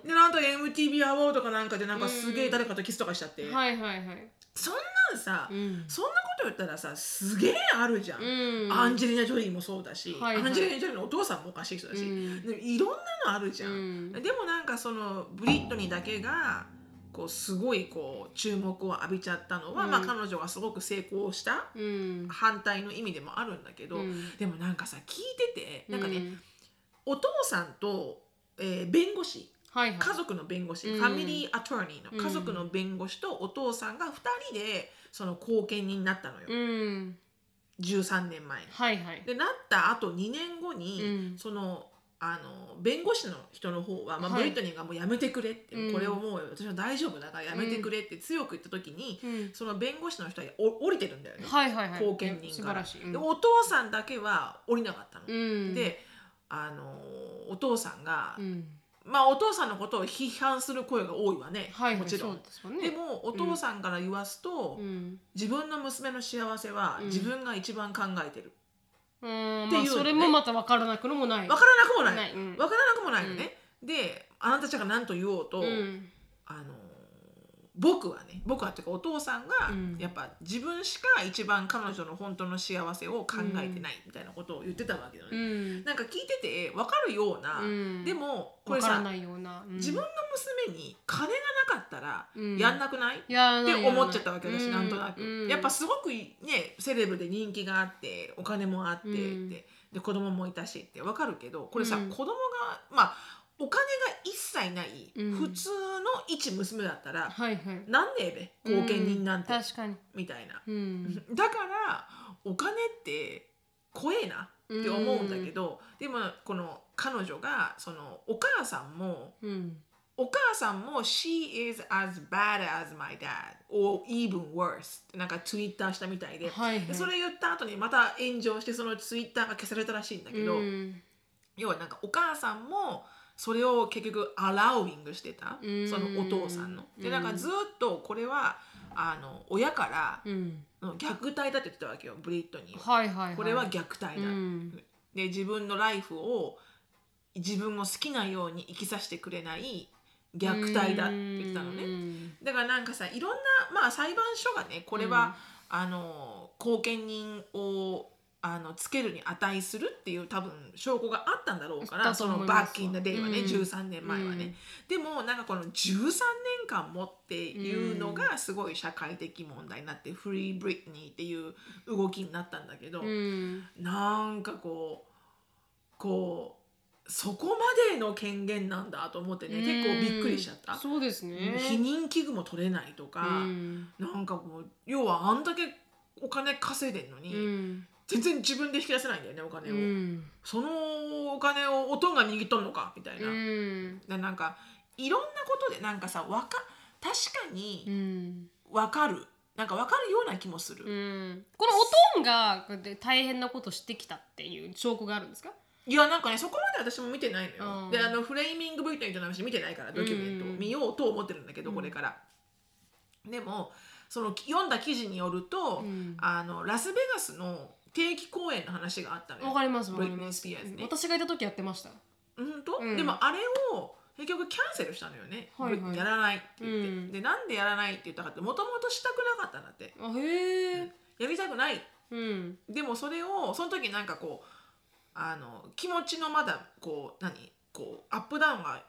うん、でなんと エムティーブイ アワードかなんかでなんかすげえ誰かとキスとかしちゃって、うんはいはいはい、そんなんさ、うん、そんなこと言ったらさすげえあるじゃん、うん、アンジェリーナ・ジョリーもそうだし、はいはい、アンジェリーナ・ジョリーのお父さんもおかしい人だし、うん、でいろんなのあるじゃん、うん、でもなんかそのブリットニーだけがこうすごいこう注目を浴びちゃったのは、うんまあ、彼女がすごく成功した反対の意味でもあるんだけど、うん、でもなんかさ聞いててなんかね、うん、お父さんとえー、弁護士、はいはい、家族の弁護士、うん、ファミリーアトーニーの家族の弁護士とお父さんがふたりでその後見人になったのよ、うん、じゅうさんねんまえに、はいはい、でなったあとにねんごに、うん、そのあの弁護士の人の方は、まあ、ブリトニーがもうやめてくれって、はい、これをもう私は大丈夫だからやめてくれって強く言った時に、うん、その弁護士の人はお降りてるんだよね、はいはいはい、後見人から、うん、でお父さんだけは降りなかったの、うん、であのお父さんが、うん、まあお父さんのことを批判する声が多いわね、はいはい、もちろん で,、ね、でもお父さんから言わすと、うん、自分の娘の幸せは自分が一番考えてる、うん、っていう、ねまあ、それもまた分からなくもない分からなくもない、ない、うん、分からなくもないよね、うん、であなたたちが何と言おうと、うん、あの僕はね僕はっていうかお父さんがやっぱ自分しか一番彼女の本当の幸せを考えてないみたいなことを言ってたわけだよね、うん、なんか聞いてて分かるような、うん、でもこれさ分からないような、うん、自分の娘に金がなかったらやんなくない、うん、って思っちゃったわけだし、うん、なんとなく、うん、やっぱすごくねセレブで人気があってお金もあってって、うん、で子供もいたしって分かるけどこれさ、うん、子供がまあお金が一切ない、うん、普通の一娘だったら、はいはい、なんでえべ後見人なんて、うん、確かにみたいな、うん、だからお金って怖えなって思うんだけど、うん、でもこの彼女がそのお母さんも、うん、お母さんも she is as bad as my dad or even worse ってなんかツイッターしたみたいで、はいはい、でそれ言った後にまた炎上してそのツイッターが消されたらしいんだけど、うん、要はなんかお母さんもそれを結局アラウイングしてたそのお父さんのでなんかずっとこれはあの親からの虐待だって言ってたわけよブリットニー、はいはいはい、これは虐待だ、うん、で自分のライフを自分を好きなように生きさせてくれない虐待だって言ってたのね、うん、だからなんかさいろんな、まあ、裁判所がねこれは、うん、あの後見人をあのつけるに値するっていう多分証拠があったんだろうからそのバッキンのデイはね、うん、じゅうさんねんまえはね、うん、でもなんかこのじゅうさんねんかんもっていうのがすごい社会的問題になって、うん、フリー・ブリットニーっていう動きになったんだけど、うん、なんかこうこうそこまでの権限なんだと思ってね結構びっくりしちゃった。そうですね。避妊器具も取れないとか、うん、なんかこう要はあんだけお金稼いでんのに、うん全然自分で引き出せないんだよねお金を、うん、そのお金をおとんが握っとんのかみたいな、うん、でなんかいろんなことでなんかさわか確かに分かる、うん、なんか分かるような気もする、うん、このおとんが大変なことしてきたっていう証拠があるんですか？いやなんかねそこまで私も見てないのよ、うん、であのフレーミング V という人の話見てないからドキュメントを見ようと思ってるんだけど、うん、これからでもその読んだ記事によると、うん、あのラスベガスの定期公演の話があったのよ。わかりますわかります、ね、私がいた時やってました。うんと、うん、でもあれを結局キャンセルしたのよね、はいはい、やらないって言って、うん、でなんでやらないって言ったかってもともとしたくなかったんだって。あへえ、うん。やりたくない、うん、でもそれをその時なんかこうあの気持ちのまだこう何こうアップダウンが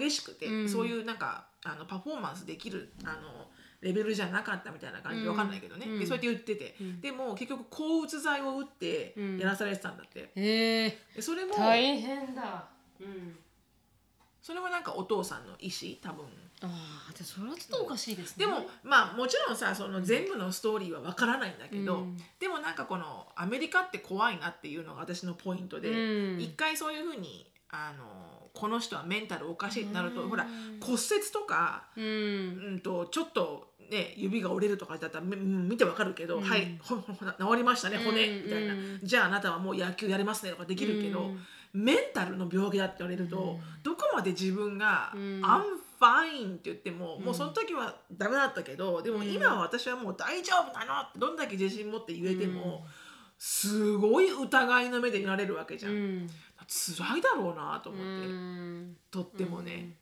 激しくて、うん、そういうなんかあのパフォーマンスできるあのレベルじゃなかったみたいな感じで分かんないけどね、うん、でそうやって言ってて、うん、でも結局抗うつ剤を打ってやらされてたんだって、うん、へえ、それも大変だ、うん、それもなんかお父さんの意思多分。ああ、それはちょっとおかしいですね。でもまあもちろんさ、その全部のストーリーはわからないんだけど、うん、でもなんかこのアメリカって怖いなっていうのが私のポイントで、うん、一回そういうふうにあのこの人はメンタルおかしいってなると、うん、ほら骨折とか、うんうん、とちょっと、ね、指が折れるとかだったら見てわかるけど、うん、はいほほほ治りましたね骨、うん、みたいな、じゃああなたはもう野球やれますねとかできるけど、うん、メンタルの病気だって言われると、うん、どこまで自分が、うん、アンファインって言っても、うん、もうその時はダメだったけど、でも今は私はもう大丈夫なのってどんだけ自信持って言えても、うん、すごい疑いの目で見られるわけじゃん、うん、辛いだろうなと思って、うん、とってもね、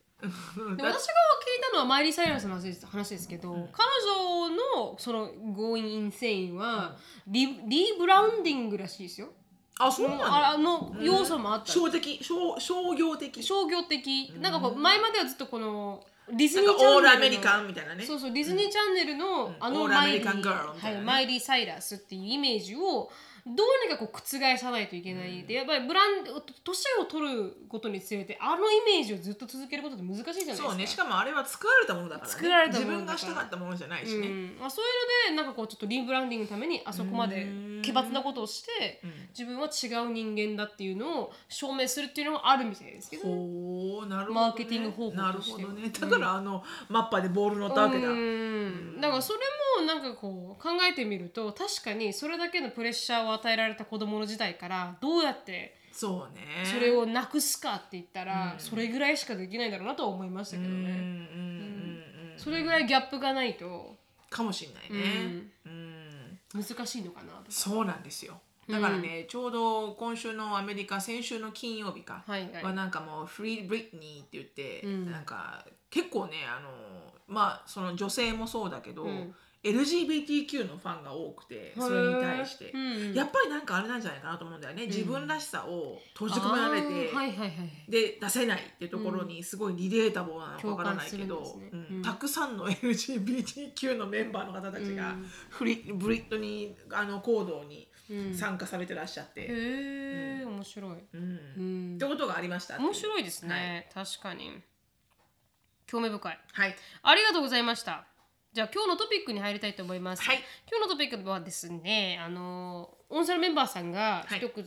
うん、で私が聞いたのはマイリー・サイラスの話ですけど、うん、彼女のその Going Insane はリ、リブランディングらしいですよ。あ、そうなんだ。あの要素もあった、うん、商的 商, 商業的商業的、うん、なんかこう前まではずっとこのディズニーチャンネルのオールアメリカンみたいなね、そうそう、ディズニーチャンネルの、うん、あのマイリー・サイラスっていうイメージをどうにかこう覆さないといけない、うん、でやっぱりブラン年を取ることにつれてあのイメージをずっと続けることって難しいじゃないですか。そうね、しかもあれは作られたものだからね、作られたものだから自分がしたかったものじゃないしね、うん、まあ、そういうのでなんかこうちょっとリブランディングのためにあそこまで奇抜なことをして、うん、自分は違う人間だっていうのを証明するっていうのもあるみたいですけど、ね、ほー、なるほどね、マーケティング方法として、なるほどね、だからあの、うん、マッパでボール乗ったわけだ、うんうん、だからそれもなんかこう考えてみると確かにそれだけのプレッシャーを与えられた子供の時代からどうやってそれをなくすかって言ったら そ,、ね、それぐらいしかできないだろうなとは思いましたけどね、うんうんうん、それぐらいギャップがないとかもしれないね、うんうん、難しいのかなとか。そうなんですよ、だからね、うん、ちょうど今週のアメリカ先週の金曜日かはなんかもうフリー・ブリトニーって言って、うん、なんか結構ねあの、まあ、その女性もそうだけど、うん、エルジービーティーキュー のファンが多くて、それに対して、うん、やっぱりなんかあれなんじゃないかなと思うんだよね、うん、自分らしさを閉じ込められて、はいはいはい、で出せないっていうところにすごいリレータボーなのかわからないけど、ね、うんうん、たくさんの エルジービーティーキュー のメンバーの方たちがフリ、うん、ブリッドにあの行動に参加されてらっしゃって、うん、へー、うん、面白い、うんうん、ってことがありました。面白いですね、はい、確かに興味深い、はい、ありがとうございました。じゃあ今日のトピックに入りたいと思います、はい、今日のトピックはですね、あの音声のメンバーさんがひどく、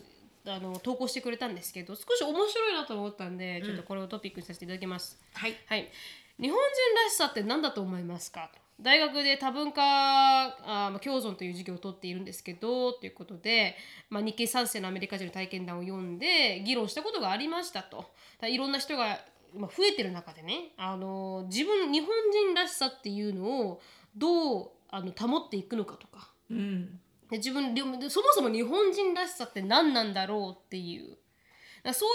はい、あの投稿してくれたんですけど少し面白いなと思ったんで、うん、ちょっとこれをトピックにさせていただきます、はいはい、日本人らしさって何だと思いますか。大学で多文化あ共存という授業を取っているんですけどということで、まあ、日系三世のアメリカ人の体験談を読んで議論したことがありましたと。いろんな人がまあ、増えてる中でね、あの自分日本人らしさっていうのをどうあの保っていくのかとか、うん、で自分でそもそも日本人らしさって何なんだろうっていうだそう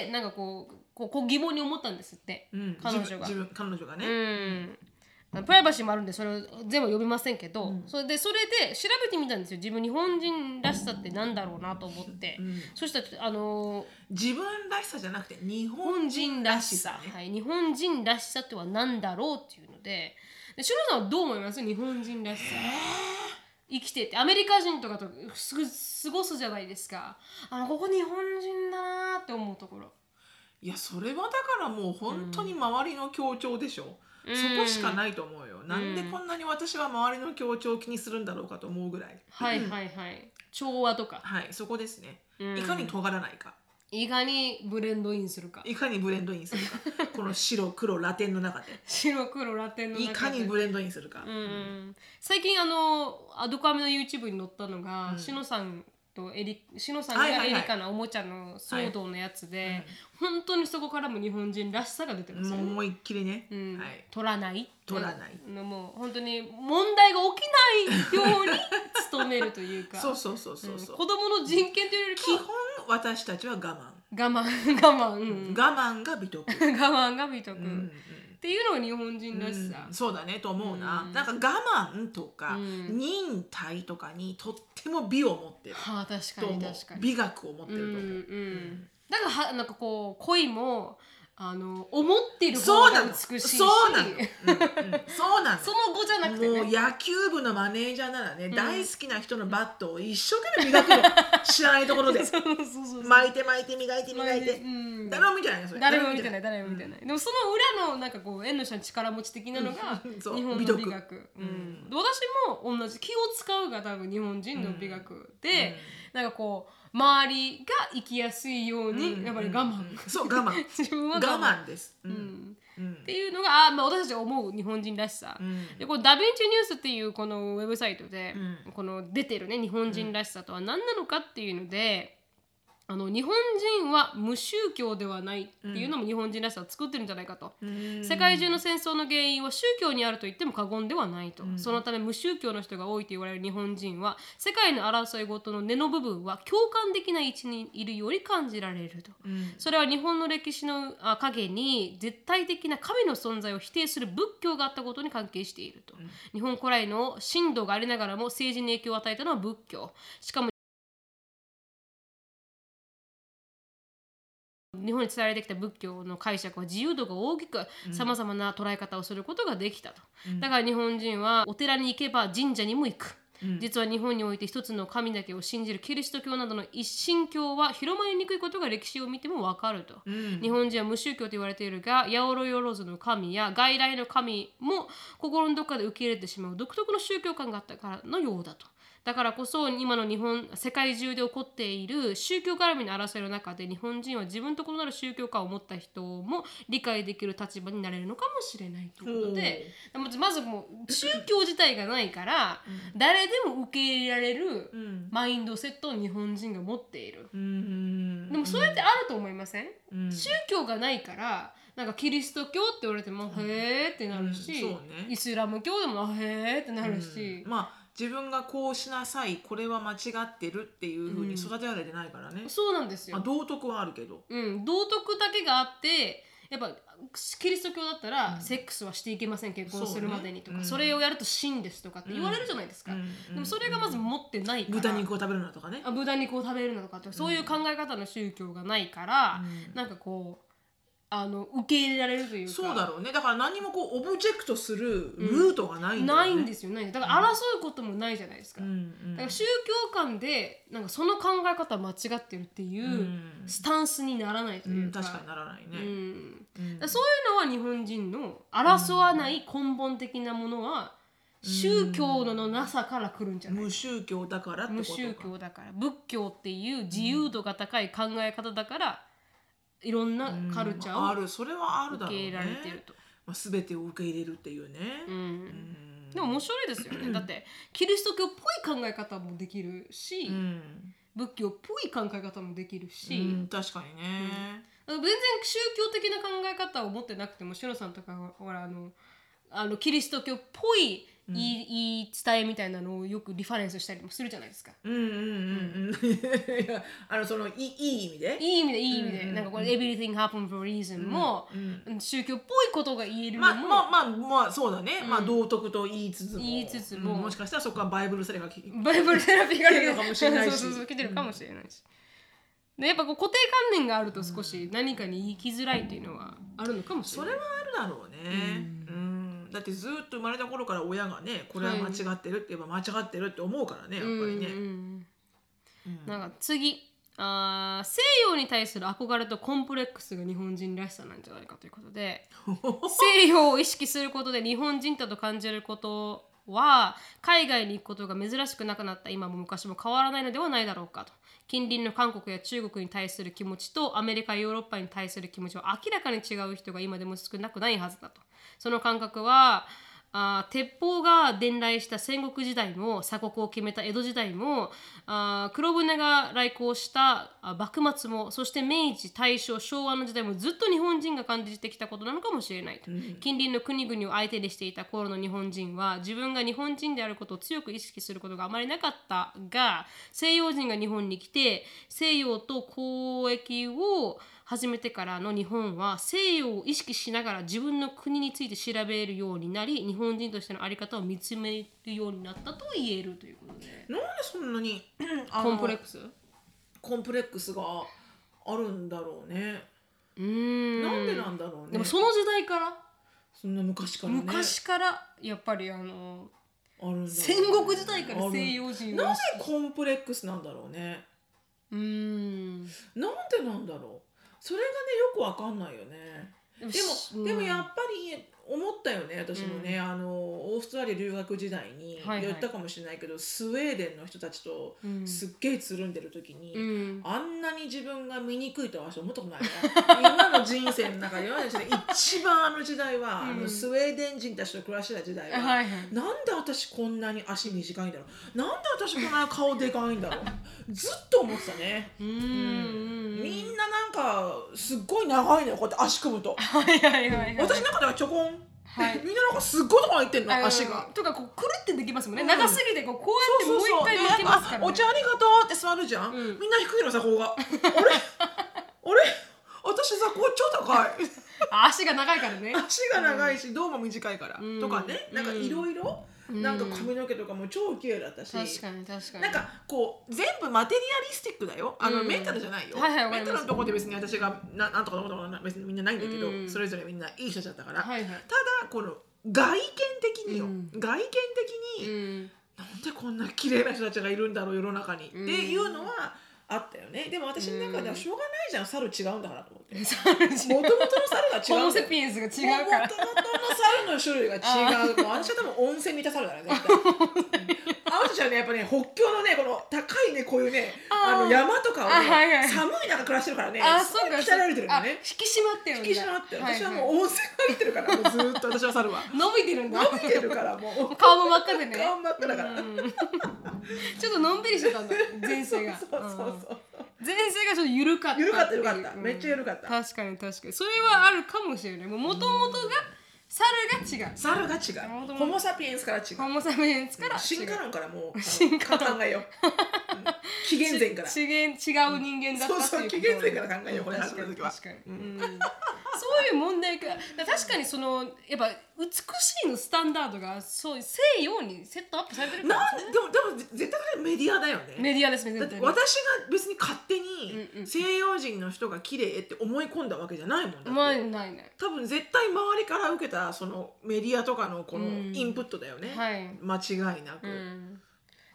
いうのでなんかこうこうこう疑問に思ったんですって、うん、彼女が自分彼女がね、うん、あのプライバシーもあるんでそれを全部読みませんけど、うん、それでそれで調べてみたんですよ。自分日本人らしさってなんだろうなと思って、うん、そしたらあの自分らしさじゃなくて日本人らしさ、ね、はい、日本人らしさとはなんだろうっていうので、でシロさんはどう思います？日本人らしさ、生きててアメリカ人とかとすぐ過ごすじゃないですか。あのここ日本人だなって思うところ。いやそれはだからもう本当に周りの協調でしょ、うん、そこしかないと思うよ、うん、なんでこんなに私は周りの協調を気にするんだろうかと思うぐらい、はいはいはい、調和とか、はい、そこですね、うん、いかに尖らないか、いかにブレンドインするか、いかにブレンドインするかこの白黒ラテンの中で白黒ラテンの中でいかにブレンドインするか、うんうん、最近あのアドカメの YouTube に載ったのが、うん、しのさんとエリしのさんがエリカのおもちゃの騒動のやつで、はいはいはい、本当にそこからも日本人らしさが出てますよね。もう思いっきりね、うん、はい、取らない取らないのもう本当に問題が起きないように努めるというかそうそうそうそうそう、うん、子供の人権というよりか基本私たちは我慢我慢我慢、うん、我慢が美徳我慢が美徳、うんうん、っていうのが日本人らしさ、うん、そうだねと思うな、うん、なんか我慢とか、うん、忍耐とかにとっても美を持ってる、はあ、確かに確かに美学を持ってると思う、うんうんうん、だからはなんかこう恋もあの思ってる方が美しいし、そうなの、そうなの、その後じゃなくてね、もう野球部のマネージャーならね、うん、大好きな人のバットを一生懸命磨くの、知らないところでそうそうそうそう巻いて巻いて磨いて磨いて、うん、誰も見てない、それ誰も見てない、誰も見てない、うん、でもその裏のなんかこう縁の下の力持ち的なのが日本の美学、美学、うん、私も同じ気を使うが多分日本人の美学で、うん、なんかこう周りが生きやすいように、うん、やっぱり我慢、うん、そう我慢自分は我慢、我慢です、うんうん、っていうのがあ、まあ、私たち思う日本人らしさ、うん、でこのダヴィンチニュースっていうこのウェブサイトで、うん、この出てるね日本人らしさとは何なのかっていうので、うん、あの日本人は無宗教ではないっていうのも日本人らしさを作ってるんじゃないかと、うん、世界中の戦争の原因は宗教にあると言っても過言ではないと、うん、そのため無宗教の人が多いと言われる日本人は世界の争いごとの根の部分は共感できない位置にいるより感じられると、うん、それは日本の歴史の陰に絶対的な神の存在を否定する仏教があったことに関係していると、うん、日本古来の神道がありながらも政治に影響を与えたのは仏教、しかも日本に伝えられてきた仏教の解釈は自由度が大きくさまざまな捉え方をすることができたと、うん、だから日本人はお寺に行けば神社にも行く、うん、実は日本において一つの神だけを信じるキリスト教などの一神教は広まりにくいことが歴史を見てもわかると、うん、日本人は無宗教と言われているが八百万の神や外来の神も心のどこかで受け入れてしまう独特の宗教観があったからのようだと、だからこそ今の日本、世界中で起こっている宗教絡みの争いの中で日本人は自分と異なる宗教観を持った人も理解できる立場になれるのかもしれないということで、まずもう宗教自体がないから誰でも受け入れられるマインドセットを日本人が持っている、うん、でもそれってあると思いません？うん、宗教がないからなんかキリスト教って言われてもへーってなるし、うんうんそうね、イスラム教でもへーってなるし、うんまあ自分がこうしなさい、これは間違ってるっていう風に育てられてないからね、うん、そうなんですよ、まあ、道徳はあるけど、うん、道徳だけがあってやっぱキリスト教だったら、うん、セックスはしていけません結婚するまでにとか そ,、ね、それをやると死んですとかって言われるじゃないですか、うん、でもそれがまず持ってないから、うん、豚肉を食べるなとかねあ豚肉を食べるなとかってそういう考え方の宗教がないから、うん、なんかこうあの受け入れられるというかそうだろうねだから何もこうオブジェクトするルートがないんだよね、うん、ないんですよねだから争うこともないじゃないですか、うんうん、だから宗教観でなんかその考え方間違ってるっていうスタンスにならないというか、うんうん、確かにならないね、うんうん、だそういうのは日本人の争わない根本的なものは宗教のなさから来るんじゃない、うん、無宗教だからってことか無宗教だから仏教っていう自由度が高い考え方だからいろんなカルチャーを受け入れられていると、うんまあ、全てを受け入れるっていうね、うんうん、でも面白いですよねだってキリスト教っぽい考え方もできるし、うん、仏教っぽい考え方もできるし、うん、確かにね、うん、全然宗教的な考え方を持ってなくてもシロさんとかほらあのあのキリスト教っぽい言 い,、うん、言い伝えみたいなのをよくリファレンスしたりもするじゃないですか。うんうんうんうん。いやあのそのい い, いい意味で。いい意味でいい意味で。うんうん、なんかこれ everything happens for a reason も、うんうん、宗教っぽいことが言えるのも。まあまあまあ、まあ、そうだね。うん、まあ道徳と言いつつも。言いつつも、うん。もしかしたらそこはバイブルセラピーが。バイブルセラピーが来てるかもしれないし。そうそうそう来てるかもしれないし。うんでやっぱこう固定観念があると少し何かに生きづらいというのはあるのかもしれない、うん、それはあるだろうね、うんうん、だってずっと生まれた頃から親がねこれは間違ってるって言えば間違ってるって思うからねやっぱりね、うんうん、なんか次あ西洋に対する憧れとコンプレックスが日本人らしさなんじゃないかということで西洋を意識することで日本人だと感じることは海外に行くことが珍しくなくなった今も昔も変わらないのではないだろうかと近隣の韓国や中国に対する気持ちとアメリカヨーロッパに対する気持ちは明らかに違う人が今でも少なくないはずだとその感覚はあ鉄砲が伝来した戦国時代も鎖国を決めた江戸時代もあ黒船が来航した幕末もそして明治大正昭和の時代もずっと日本人が感じてきたことなのかもしれないと、うん、近隣の国々を相手にしていた頃の日本人は自分が日本人であることを強く意識することがあまりなかったが西洋人が日本に来て西洋と交易を始めてからの日本は西洋を意識しながら自分の国について調べるようになり日本人としての在り方を見つめるようになったと言えるということでなんでそんなにコンプレックスコンプレックスがあるんだろうねうーん、なんでなんだろうね。でもその時代からそんな昔からね、昔からやっぱりあのある、ね、戦国時代から西洋人はなぜコンプレックスなんだろうね。うーん、なんでなんだろう、それがねよくわかんないよね。でも、うん、でもやっぱり思ったよね、私もね、うん、あのオーストラリア留学時代に言ったかもしれないけど、はいはい、スウェーデンの人たちとすっげえつるんでる時に、うん、あんなに自分が醜いとは思ったことないから、うん、今の人生の中ではですね、一番あの時代は、うん、あのスウェーデン人たちと暮らしてた時代は、はいはい、なんで私こんなに足短いんだろう、なんで私こんな顔でかいんだろうずっと思ってたね。うん、うん、みんななんかすっごい長いのよ、こうやって足組むと、はいはいはいはい、私の中ではちょこん、はい、みんななんかすごいとこ入ってんの、足がとかこうくるってできますもんね、うん、長すぎてこう、 こうやってもう一回できますからね。そうそうそう、ね、あ、お茶ありがとうって座るじゃん、うん、みんな低いのさ、ここがあれあれ私さ、こう超高い足が長いからね、足が長いし、うん、胴も短いから、うん、とかね、なんかいろいろ、なんか髪の毛とかも超綺麗だったし、確かに確かに、なんかこう全部マテリアリスティックだよ、あの、うん、メンタルじゃないよ、はいはい、メンタルのとこで別に私が な, なんとかどうとか別にみんなないんだけど、うん、それぞれみんないい人だったから、はいはい、ただこの外見的によ、うん、外見的に、うん、なんでこんな綺麗な人たちがいるんだろう世の中に、うん、っていうのはあったよね。でも私の中ではしょうがないじゃん、うん、猿違うんだからと思って、もともとの猿が違う、ホモセピエンスが違うから、もともとの猿の種類が違う、もうあの人多分温泉にいた猿だね絶対あの人はね、やっぱね、北極のね、この高いね、こういうね、あの山とかを、ね、はいはい、寒い中暮らしてるからね、そうか、鍛えられてるのね、引き締まってるんだ、引き締まってる、私はもう温泉入ってるから、はいはい、もうずっと私は猿は伸びてるんだ、伸びてるからもう顔も真っ赤でね、顔真っ赤だからちょっとのんびりしてたんだ前世がそうそうそう、うん、前世がちょっと緩かった、緩かった、緩かった、うん、めっちゃ緩かった、確かに確かに、それはあるかもしれない、もともとが猿が違う、猿が違う、ホモサピエンスから違う、ホモサピエンスから違う、進化論からもう進化論考えよう紀元前から違う人間だったっていう、そうそう、紀元前から考えよう、これ始める時は、確かに、うん、そういう問題か、確かにそのやっぱ美しいのスタンダードがそう西洋にセットアップされてるからですね。なんで、でもでも絶対これメディアだよね。メディアですね。だって私が別に勝手に西洋人の人が綺麗って思い込んだわけじゃないもんだって。まあないね。多分絶対周りから受けたそのメディアとかのこのインプットだよね。うん、はい、間違いなく。うん、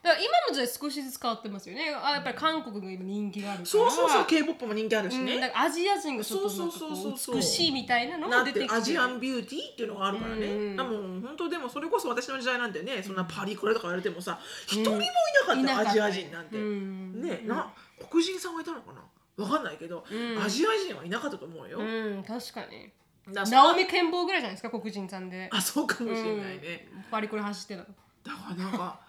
だから今の時代少しずつ変わってますよね。あ、やっぱり韓国が今人気があるから、そうそうそう、 K-ポップ も人気あるしね、うん、だからアジア人がちょっとなんかこう美しいみたいなのが出てきて、アジアンビューティーっていうのがあるからね、うん、でも本当、でもそれこそ私の時代なんてね、そんなパリコレとか言われてもさ、一人もいなかった、アジア人なんて、うん、ね、な、黒人さんはいたのかな、分かんないけど、うん、アジア人はいなかったと思うよ、うん、確かに。だからナオミ・ケンボーぐらいじゃないですか、黒人さんで。あ、そうかもしれないね、うん、パリコレ走ってたのだからなんか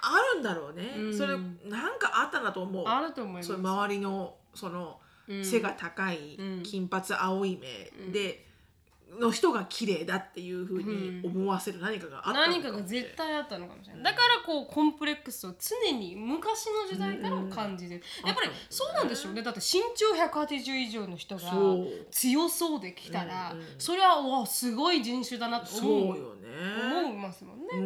あるんだろうね、うん、それなんかあったなと思う、あると思います。それ周りのその、うん、背が高い、うん、金髪青い目で、うん、の人が綺麗だっていう風に思わせる何かがあったのかもしれない、何かが絶対あったのかもしれない、うん、だからこうコンプレックスを常に昔の時代から感じてる、うん、やっぱりそうなんでしょうね。だって身長ひゃくはちじゅう以上の人が強そうできたら、うんうん、それはおすごい人種だなと思う、そうよね、思いますもんね、うんう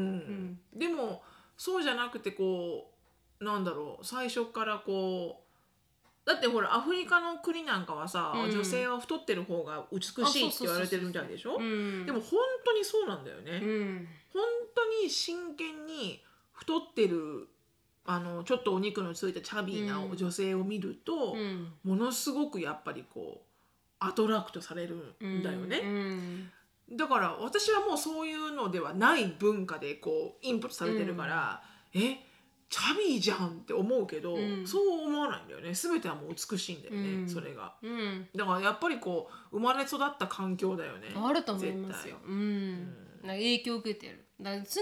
ん、でもそうじゃなくて、こうなんだろう、最初からこう、だってほらアフリカの国なんかはさ、うん、女性は太ってる方が美しいって言われてるみたいでしょ、うん、でも本当にそうなんだよね、うん、本当に真剣に太ってる、あのちょっとお肉のついたチャビーな女性を見ると、うん、ものすごくやっぱりこうアトラクトされるんだよね、うんうん、だから私はもうそういうのではない文化でこうインプットされてるから、うん、えチャビーじゃんって思うけど、うん、そう思わないんだよね。全てはもう美しいんだよね、うん、それが、うん、だからやっぱりこう生まれ育った環境だよね、あると思いますよ、うんうん、なんか影響を受けてる。だから常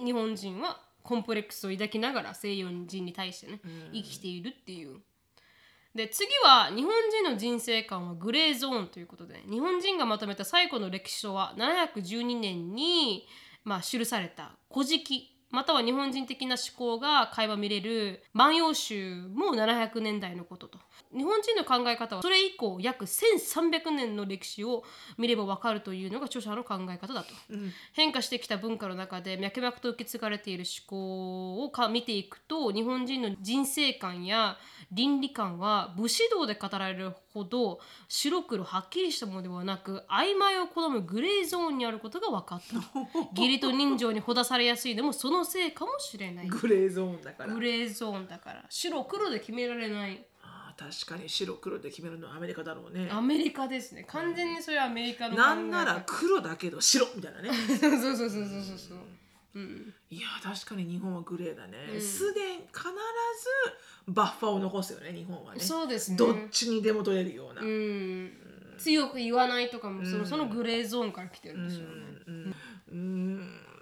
に日本人はコンプレックスを抱きながら西洋人に対してね、うん、生きているっていう。で次は日本人の人生観はグレーゾーンということで、日本人がまとめた最古の歴史書はななひゃくじゅうにねんに、まあ、記された古事記、または日本人的な思考が垣間見れる万葉集もななひゃくねんだいのことと。日本人の考え方はそれ以降約せんさんびゃくねんの歴史を見れば分かるというのが著者の考え方だと、うん、変化してきた文化の中で脈々と受け継がれている思考をか見ていくと、日本人の人生観や倫理観は武士道で語られるほど白黒はっきりしたものではなく、曖昧を好むグレーゾーンにあることが分かった義理と人情にほだされやすいのもそのせいかもしれない。グレーゾーンだからグレーゾーンだから白黒で決められない。確かに白黒で決めるのはアメリカだろうね。アメリカですね。完全にそれはアメリカの考え方、うん、なんなら黒だけど白みたいなねそうそうそうそうそうそう、うん、いや確かに日本はグレーだね。すで、うん、に必ずバッファーを残すよね日本はね。そうですね。どっちにでも取れるような、うんうん、強く言わないとかもその、うん、そのグレーゾーンから来てるんでしょうね、うんうん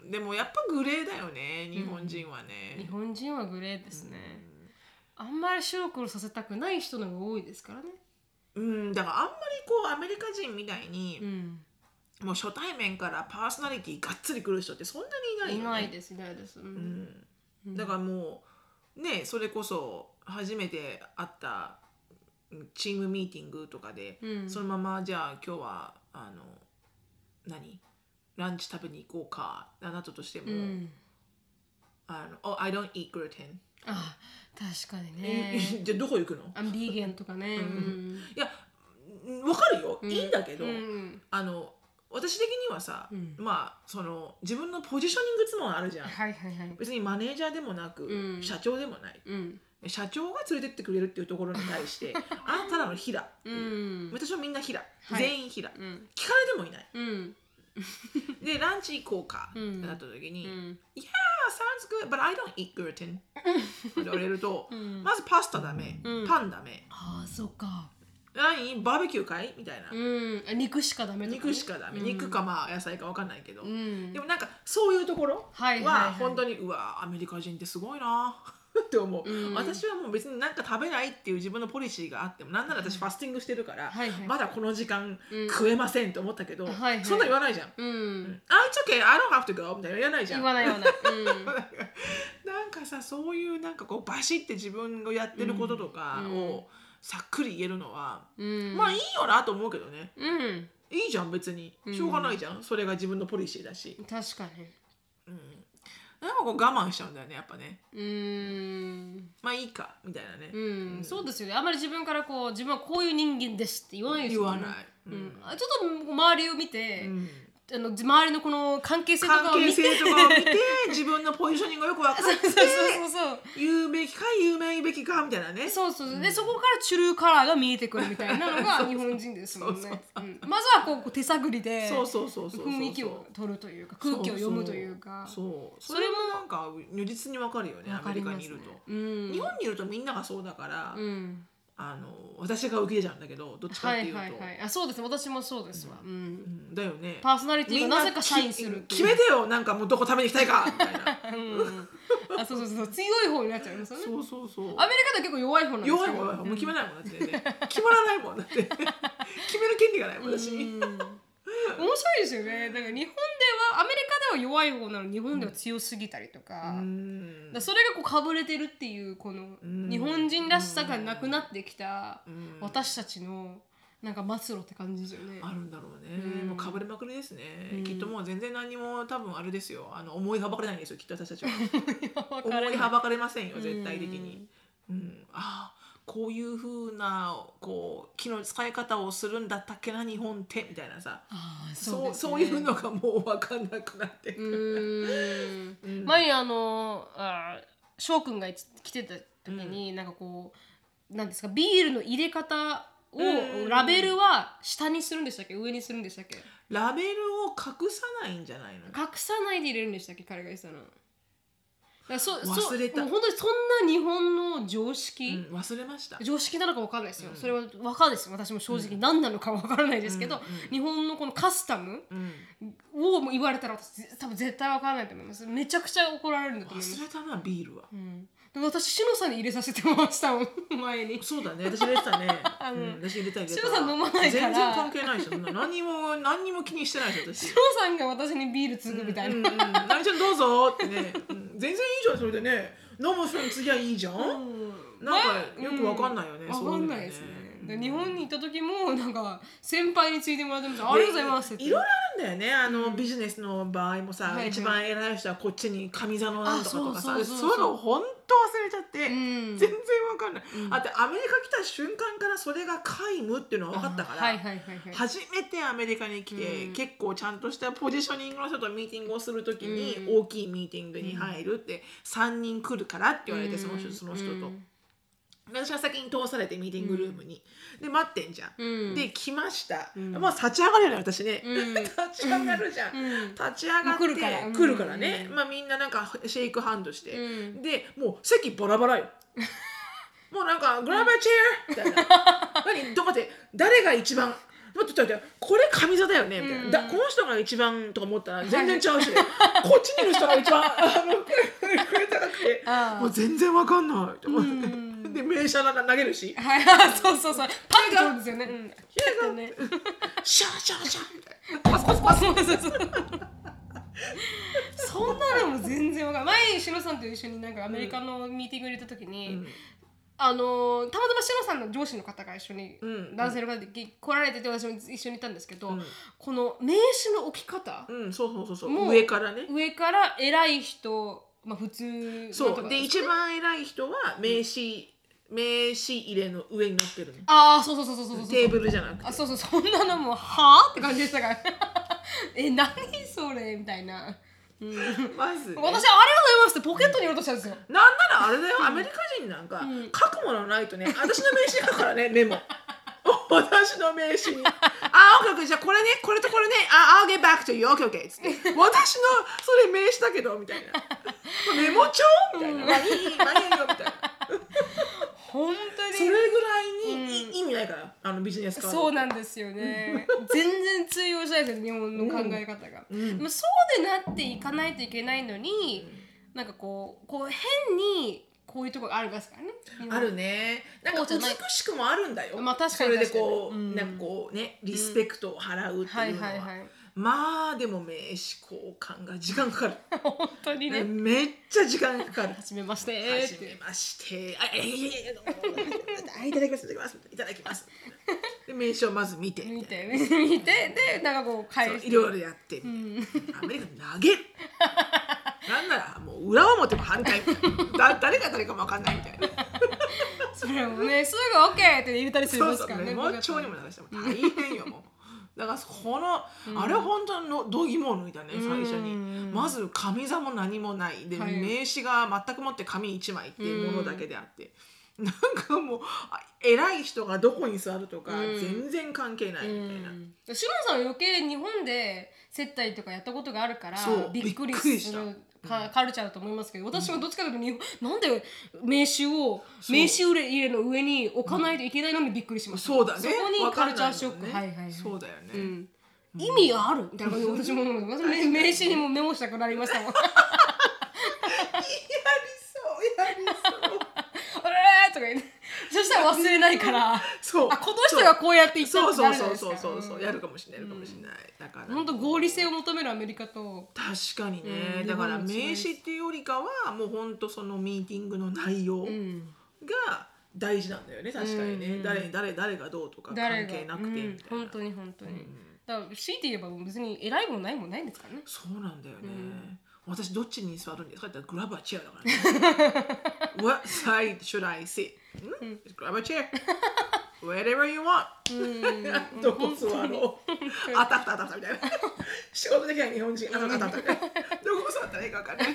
うん、でもやっぱグレーだよね日本人はね、うん、日本人はグレーですね、うん、あんまり白黒させたくない人の方が多いですからね。うん、だからあんまりこうアメリカ人みたいに、うん、もう初対面からパーソナリティがっつり来る人ってそんなにいないよね。いないですいないです、うんうん、だからもうね、それこそ初めて会ったチームミーティングとかで、うん、そのままじゃあ今日はあの何ランチ食べに行こうかあなたとしても、うん、あの oh, I don't eat gluten。あ確かにね。じゃあどこ行くの？あ、ビーゲンとかね。うん、いや分かるよ、うん、いいんだけど、うん、あの私的にはさ、うん、まあその自分のポジショニングつもあるじゃん、はいはいはい、別にマネージャーでもなく、うん、社長でもない、うん、社長が連れてってくれるっていうところに対してあんたらのヒラ、うん、私はみんなヒラ、はい、全員ヒラ、うん、聞かれてもいない、うん、でランチ行こうか、うん、ってなった時に、うん、いやsounds good, but I don't eat gluten って言われると、うん、まずパスタダメ、うん、パンダメ、あーそっか、何バーベキューかいみたいな、うん、肉しかダメとか、ね、肉しかダメ、うん、肉かまあ野菜か分かんないけど、うん、でもなんかそういうところは本当に、はいはいはい、うわアメリカ人ってすごいなって思う、うん、私はもう別になんか食べないっていう自分のポリシーがあっても、なんなら私ファスティングしてるから、はいはい、まだこの時間食えませんと思ったけど、うんはいはい、そんな言わないじゃん、うんうん、It's okay, I don't have to go みたいな言わないじゃん、言わない言わない、うん、なんかさそういうなんかこうバシって自分がやってることとかをさっくり言えるのは、うん、まあいいよなと思うけどね、うん、いいじゃん別にしょうがないじゃん、うん、それが自分のポリシーだし、確かに、うんなんかこう我慢しちゃうんだよねやっぱね、うーんまあいいかみたいなね、うん、うん、そうですよね。あんまり自分からこう自分はこういう人間ですって言わないですよね、言わない、うんうん、ちょっと周りを見て、うん、あの周りのこの関係性とかを見て自分のポジショニングがよく分かってそうそうそうそう言うべきか言うべきべきかみたいなね、そうそうそう、うん、でそこからチュルーカラーが見えてくるみたいなのが日本人ですもんね。そうそうそう、うん、まずはこう手探りで雰囲気を取るというか空気を読むというか、そうそうそう、それもなんか如実に分かるよねアメリカにいると、うん、日本にいるとみんながそうだから、うん、あの私が受けちゃうんだけどどっちかっていうと、はいはいはい、あそうです、私もそうですわ、うんうん、だよね。パーソナリティがなぜかサインするって決めてよ、なんかもうどこ食べに行きたいかみたいなうんあそうそうそう強い方になっちゃいますよね。そうそうそう、アメリカでは結構弱い方なんですよ。弱い方弱い方、もう決めないもんだって、ね、決まらないもんだって決める権利がないもん私面白いですよね。だから日本ではアメリカでは弱い方なのに日本では強すぎたりとか、うん、だからそれがこうかぶれてるっていうこの日本人らしさがなくなってきた私たちのなんか末路って感じですよね。あるんだろうね、うん、もうかぶれまくりですね、うん、きっともう全然何も多分あれですよ、あの思いはばかれないんですよきっと私たちは思いはばかれませんよ絶対的に、うんうん、ああこういう風なこう木の使い方をするんだったっけな日本ってみたいなさ、ああ そうですね、そう、そういうのがもう分かんなくなってうーん、うん、前にあの翔くんが来てた時に、うん、なんかこうなんですかビールの入れ方をラベルは下にするんでしたっけ上にするんでしたっけ、ラベルを隠さないんじゃないの、隠さないで入れるんでしたっけ彼が言ってたの、だそ忘れた、もう本当にそんな日本の常識、うん、忘れました、常識なのか分からないですよ、うん、それは分からないですよ私も正直何なのか分からないですけど、うん、日本のこのカスタムを言われたら私多分絶対分からないと思います。めちゃくちゃ怒られるんだと思います。忘れたなビールは、うん私シノさんに入れさせてもらってたもん前に。そうだね私入れてたねあの、うん、私入れた入れたシノさん飲まないから全然関係ないでしょ何も何にも気にしてないでしょ私。シノさんが私にビール継ぐみたいな、うんうんうん、ナミちゃんどうぞってね、うん、全然いいじゃんそれでね飲む人に次はいいじゃん、うんなんかよくわかんないよね、わ、うん、かんないですね、うん、日本に行った時もなんか先輩についてもらってもありがとうございますっていろいろあるんだよね、あのビジネスの場合もさ、はいはい、一番偉い人はこっちに上座のなんとかとかさ、そういうの本当忘れちゃって、うん、全然わかんない、うん、あとアメリカ来た瞬間からそれが皆無っていうのが分かったから、はいはいはいはい、初めてアメリカに来て、うん、結構ちゃんとしたポジショニングの人とミーティングをするときに、うん、大きいミーティングに入るって、うん、さんにん来るからって言われて、その人、その人と、うん、私は先に通されてミーティングルームに、うん、で待ってんじゃん、うん、で来ました、うん、まあ立ち上がるよね私ね、うん、立ち上がるじゃん、うん、立ち上がって来るから、うん、来るからね、まあ、みんななんかシェイクハンドして、うん、でもう席バラバラよもうなんかグラバーチェアみたいな何どこで誰が一番待って待ってこれ神座だよねみたいな、うん、だこの人が一番とか思ったら全然違うし、ね、こっちにいる人が一番あのくれたくてあもう全然わかんないと思って、うんで名車なんか投げるし、はい、そうそうそう、パンがあるんですよね。うん、シャーシャーシャーみたいな、パスパスパスパス。そんなのも全然わかんない。前白さんと一緒になんかアメリカのミーティングに行った時に、うん、あのー、たまたま白さんの上司の方が一緒に、うん、男性の方で来られてて私も一緒にいたんですけど、うん、この名刺の置き方、うん、そうそうそうそうもう上からね、上から偉い人、まあ普通そうで、ね、一番偉い人は名刺、うん名刺入れの上に乗ってるの。ああ、そうそうそうそうそうそう。テーブルじゃなくて。あ、そうそう、そんなのもはあって感じでしたから。え、何それみたいな。うん、まず、ね、私ありがとうございますってポケットに入れとしたんですよ。なんならあれだよ、アメリカ人なんか、うん、書くものないとね、私の名刺だからね、メモ。私の名刺にあー、オーケー、じゃあこれね、これとこれね、あー、I'll get back to you、オーケー、オーケー つって私のそれ名刺だけどみたいなメモ帳みたいな、うん、まあいい、まあいいよみたいな本当にそれぐらいに、うん、意味ないからあのビジネスカード。そうなんですよね全然通用しないですよ、日本の考え方が、うんうん、そうでなっていかないといけないのに、うん、なんかこう、こう変にこういうところがあるですからね。あるね。なんか美しくもあるんだよ。まあ、確かに確かに。それでこう、うん、なんかこうね、リスペクトを払うっていうのは、うんはいはいはい、まあでも名刺交換が時間かかる。本当にね。めっちゃ時間かかる。初めまして。初めまして。あ、いやいやいや。いただきますいただきますいただきます。で名刺をまず見て。見て見て見てでなんかこう返して。いろいろやってみたいな。アメリカ投げる。なんならもう裏表も反対みたいな誰が誰かも分かんないみたいなそれもねすぐ OK って入れたりするんですからね。そうそうメモ帳にも流しても大変よもうだからこの、うん、あれ本当の度肝を抜いたね最初に、うん、まず紙座も何もないで、はい、名刺が全くもって紙いちまいっていうものだけであって、うん、なんかもう偉い人がどこに座るとか全然関係ないみたいな、うんうん、シロンさんは余計日本で接待とかやったことがあるからびっくりするカルチャーだと思いますけど、私はどっちかというと日本、なんで名刺を名刺入れの上に置かないといけないのにびっくりしました。そうだね。そこにカルチャーショック、ね、はいはいはい、そうだよね、うん、意味があるみたいな私も思います名刺にもメモしたくなりましたもんやりそうやりそうあれーとか言ってそしたら忘れないからそうあこの人がこうやって言ったってなるじゃないですか。そうそうそうそうそう、うん、やるかもしれない、かもしれない、だから本当合理性を求めるアメリカと確かにね、うん、だから名刺っていうよりかはもう本当そのミーティングの内容が大事なんだよね、うん、確かにね、うん、誰誰誰がどうとか関係なくてみたいな、うん、本当に本当に、うん、だから強いて言えば別に偉いもないもないんですからね。そうなんだよね、うん私どっちに座るんですかって言ったらグラバーチェアだからね。What side should I sit? グラバーチェア。Whatever you want 。どこ座ろう。あたったあたったみたいな。仕事できない日本人。あたったあたったみたいな。どこ座ったらいいか分かんない。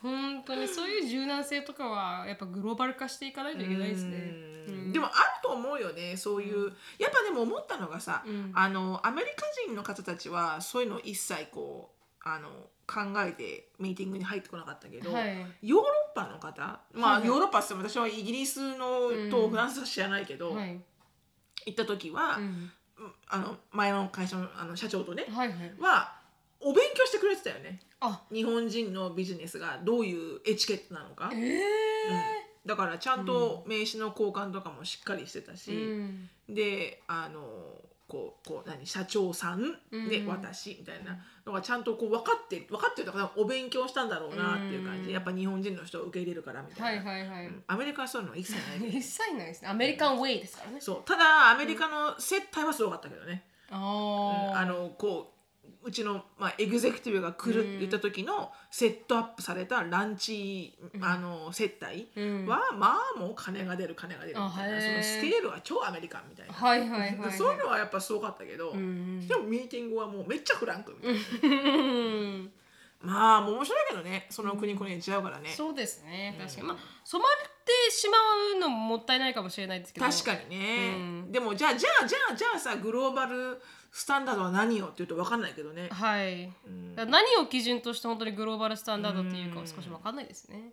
本当にそういう柔軟性とかはやっぱグローバル化していかないといけないですね。うんでもあると思うよねそういう、うん、やっぱでも思ったのがさ、うん、あのアメリカ人の方たちはそういうの一切こうあの考えてミーティングに入ってこなかったけど、はい、ヨーロッパの方、まあヨーロッパって私はイギリスのとフランスは知らないけど、うんはい、行った時は、うん、あの前の会社 の, あの社長とね、はいはい、はお勉強してくれてたよね。あ日本人のビジネスがどういうエチケットなのか、えーうん、だからちゃんと名刺の交換とかもしっかりしてたし、うん、であのこうこう何社長さんで私みたいなのがちゃんとこう分かって分かってるからお勉強したんだろうなっていう感じで、やっぱ日本人の人を受け入れるからみたいな、はいはいはい、うん、アメリカはそういうのは一切ない一切ないですね。アメリカンウェイですからね。そうただアメリカの接待はすごかったけどね、うん、あのこううちの、まあ、エグゼクティブが来るって言った時のセットアップされたランチ、うん、あの接待は、うん、まあもう金が出る金が出るみたいな、そのスケールは超アメリカンみたいな、はいはいはいはい、そういうのはやっぱすごかったけど、うん、でもミーティングはもうめっちゃフランクみたいな、うん、まあ面白いけどね、その国々違うからね、うん、そうですね確かに、うん、まあ染まってしまうのももったいないかもしれないですけど、確かにね、うん、でもじゃあじゃあじゃあじゃあさグローバルスタンダードは何をっていうと分かんないけどね、はい、うん、だから何を基準として本当にグローバルスタンダードっていうかは少し分かんないですね。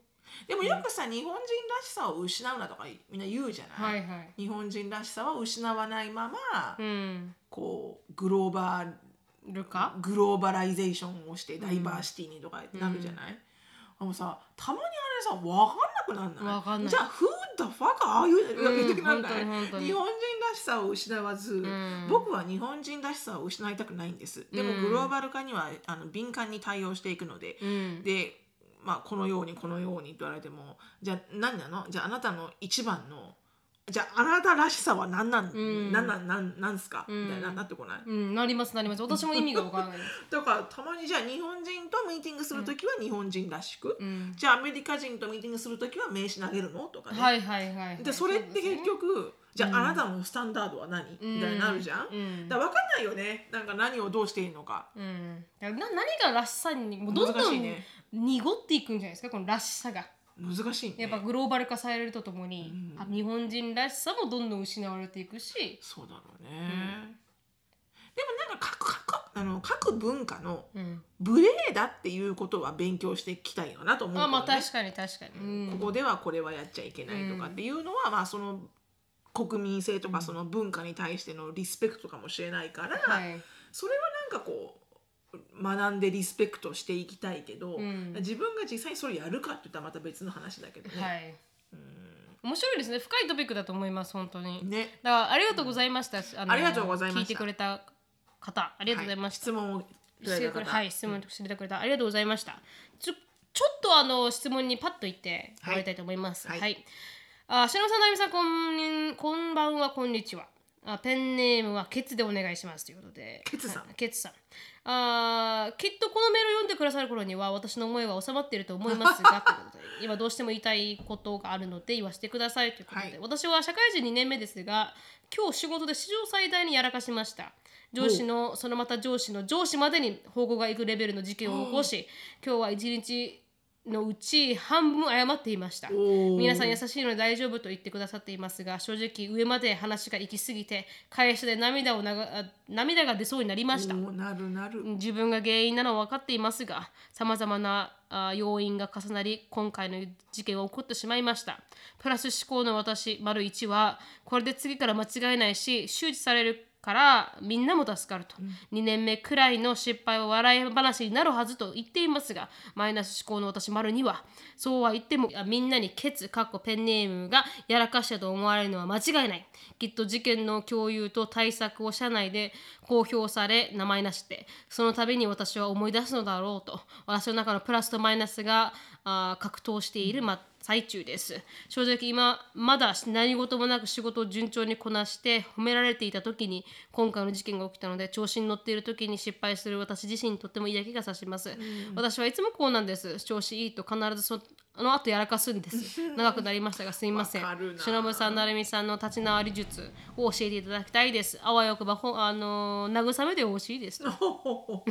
でもよくさ、うん、日本人らしさを失うなとかみんな言うじゃない、はいはい、日本人らしさは失わないまま、うん、こうグローバル化グローバライゼーションをしてダイバーシティにとかなるじゃない、うんうん、あのさたまにあれさ分かんなくなんない？分かんない。じゃあ Who the fuck are you？ 言ってくなんない、うん、日本人らしさを失わず、うん、僕は日本人らしさを失いたくないんです。でもグローバル化にはあの敏感に対応していくので、うん、で、まあ、このようにこのようにと言われてもじゃあ何なの？じゃああなたの一番のじゃああなたらしさは何なん、うん、何なんなんなんすか、うん、みたいななってこない、うん、なりますなります。私も意味が分からないだからたまにじゃあ日本人とミーティングするときは日本人らしく、うん、じゃあアメリカ人とミーティングするときは名刺投げるのとかね、はいはいはいはい、でそれって結局じゃあ、うん、あなたのスタンダードは何みたいになるじゃん、うん、だから分かんないよね、なんか何をどうしていいのか、うん、な何がらしさにもうどんどん、ね、濁っていくんじゃないですか、このらしさが難しいね。やっぱグローバル化されるとともに、うん、日本人らしさもどんどん失われていくし、そうだろうね、うん、でもなんか 各, 各, あの各文化の無礼だっていうことは勉強してきたいよなと思う、ね、あまあ確かに確かに、うん、ここではこれはやっちゃいけないとかっていうのは、うん、まあその国民性とかその文化に対してのリスペクトかもしれないから、はい、それはなんかこう学んでリスペクトしていきたいけど、うん、自分が実際にそれやるかって言ったらまた別の話だけどね、はい、うん、面白いですね、深いトピックだと思います本当に、ね、だからありがとうございました、うん、あのありがとうございました、聞いてくれた方ありがとうございました、はい、質問をしてくれた、はい、質問をしてくれた、うん、ありがとうございました。ちょ、ちょっとあの質問にパッと言って終わりたいと思います、はいはい、あしのぶさん、なゆみさん、こん、こんばんは、こんにちは、あペンネームはケツでお願いしますということで、ケツさん、はい、ケツさん、あきっとこのメールを読んでくださる頃には私の思いは収まっていると思いますがということで、今どうしても言いたいことがあるので言わせてくださいということで、はい、私は社会人にねんめですが今日仕事で史上最大にやらかしました。上司のそのまた上司の上司までに報告がいくレベルの事件を起こし、今日は一日のうち半分謝っていました。皆さん優しいので大丈夫と言ってくださっていますが、正直上まで話が行き過ぎて会社で涙を流涙が出そうになりました。なるなる。自分が原因なのは分かっていますが、さまざまな要因が重なり今回の事件が起こってしまいました。プラス思考の私 ① はこれで次から間違えないし周知されるからみんなも助かると、うん、にねんめくらいの失敗は笑い話になるはずと言っていますが、マイナス思考の私 ② はそうは言ってもみんなにケツペンネームがやらかしたと思われるのは間違いない。きっと事件の共有と対策を社内で公表され名前なしでその度に私は思い出すのだろうと、私の中のプラスとマイナスがあ格闘している、ま、最中です。正直今まだ何事もなく仕事を順調にこなして褒められていた時に今回の事件が起きたので、調子に乗っている時に失敗する私自身にとっても嫌気がさします、うん、私はいつもこうなんです。調子いいと必ずその後やらかすんです。長くなりましたがすみません。しのぶさんなるみさんの立ち直り術を教えていただきたいです。あわよくばほ、あのー、慰めてほしいですと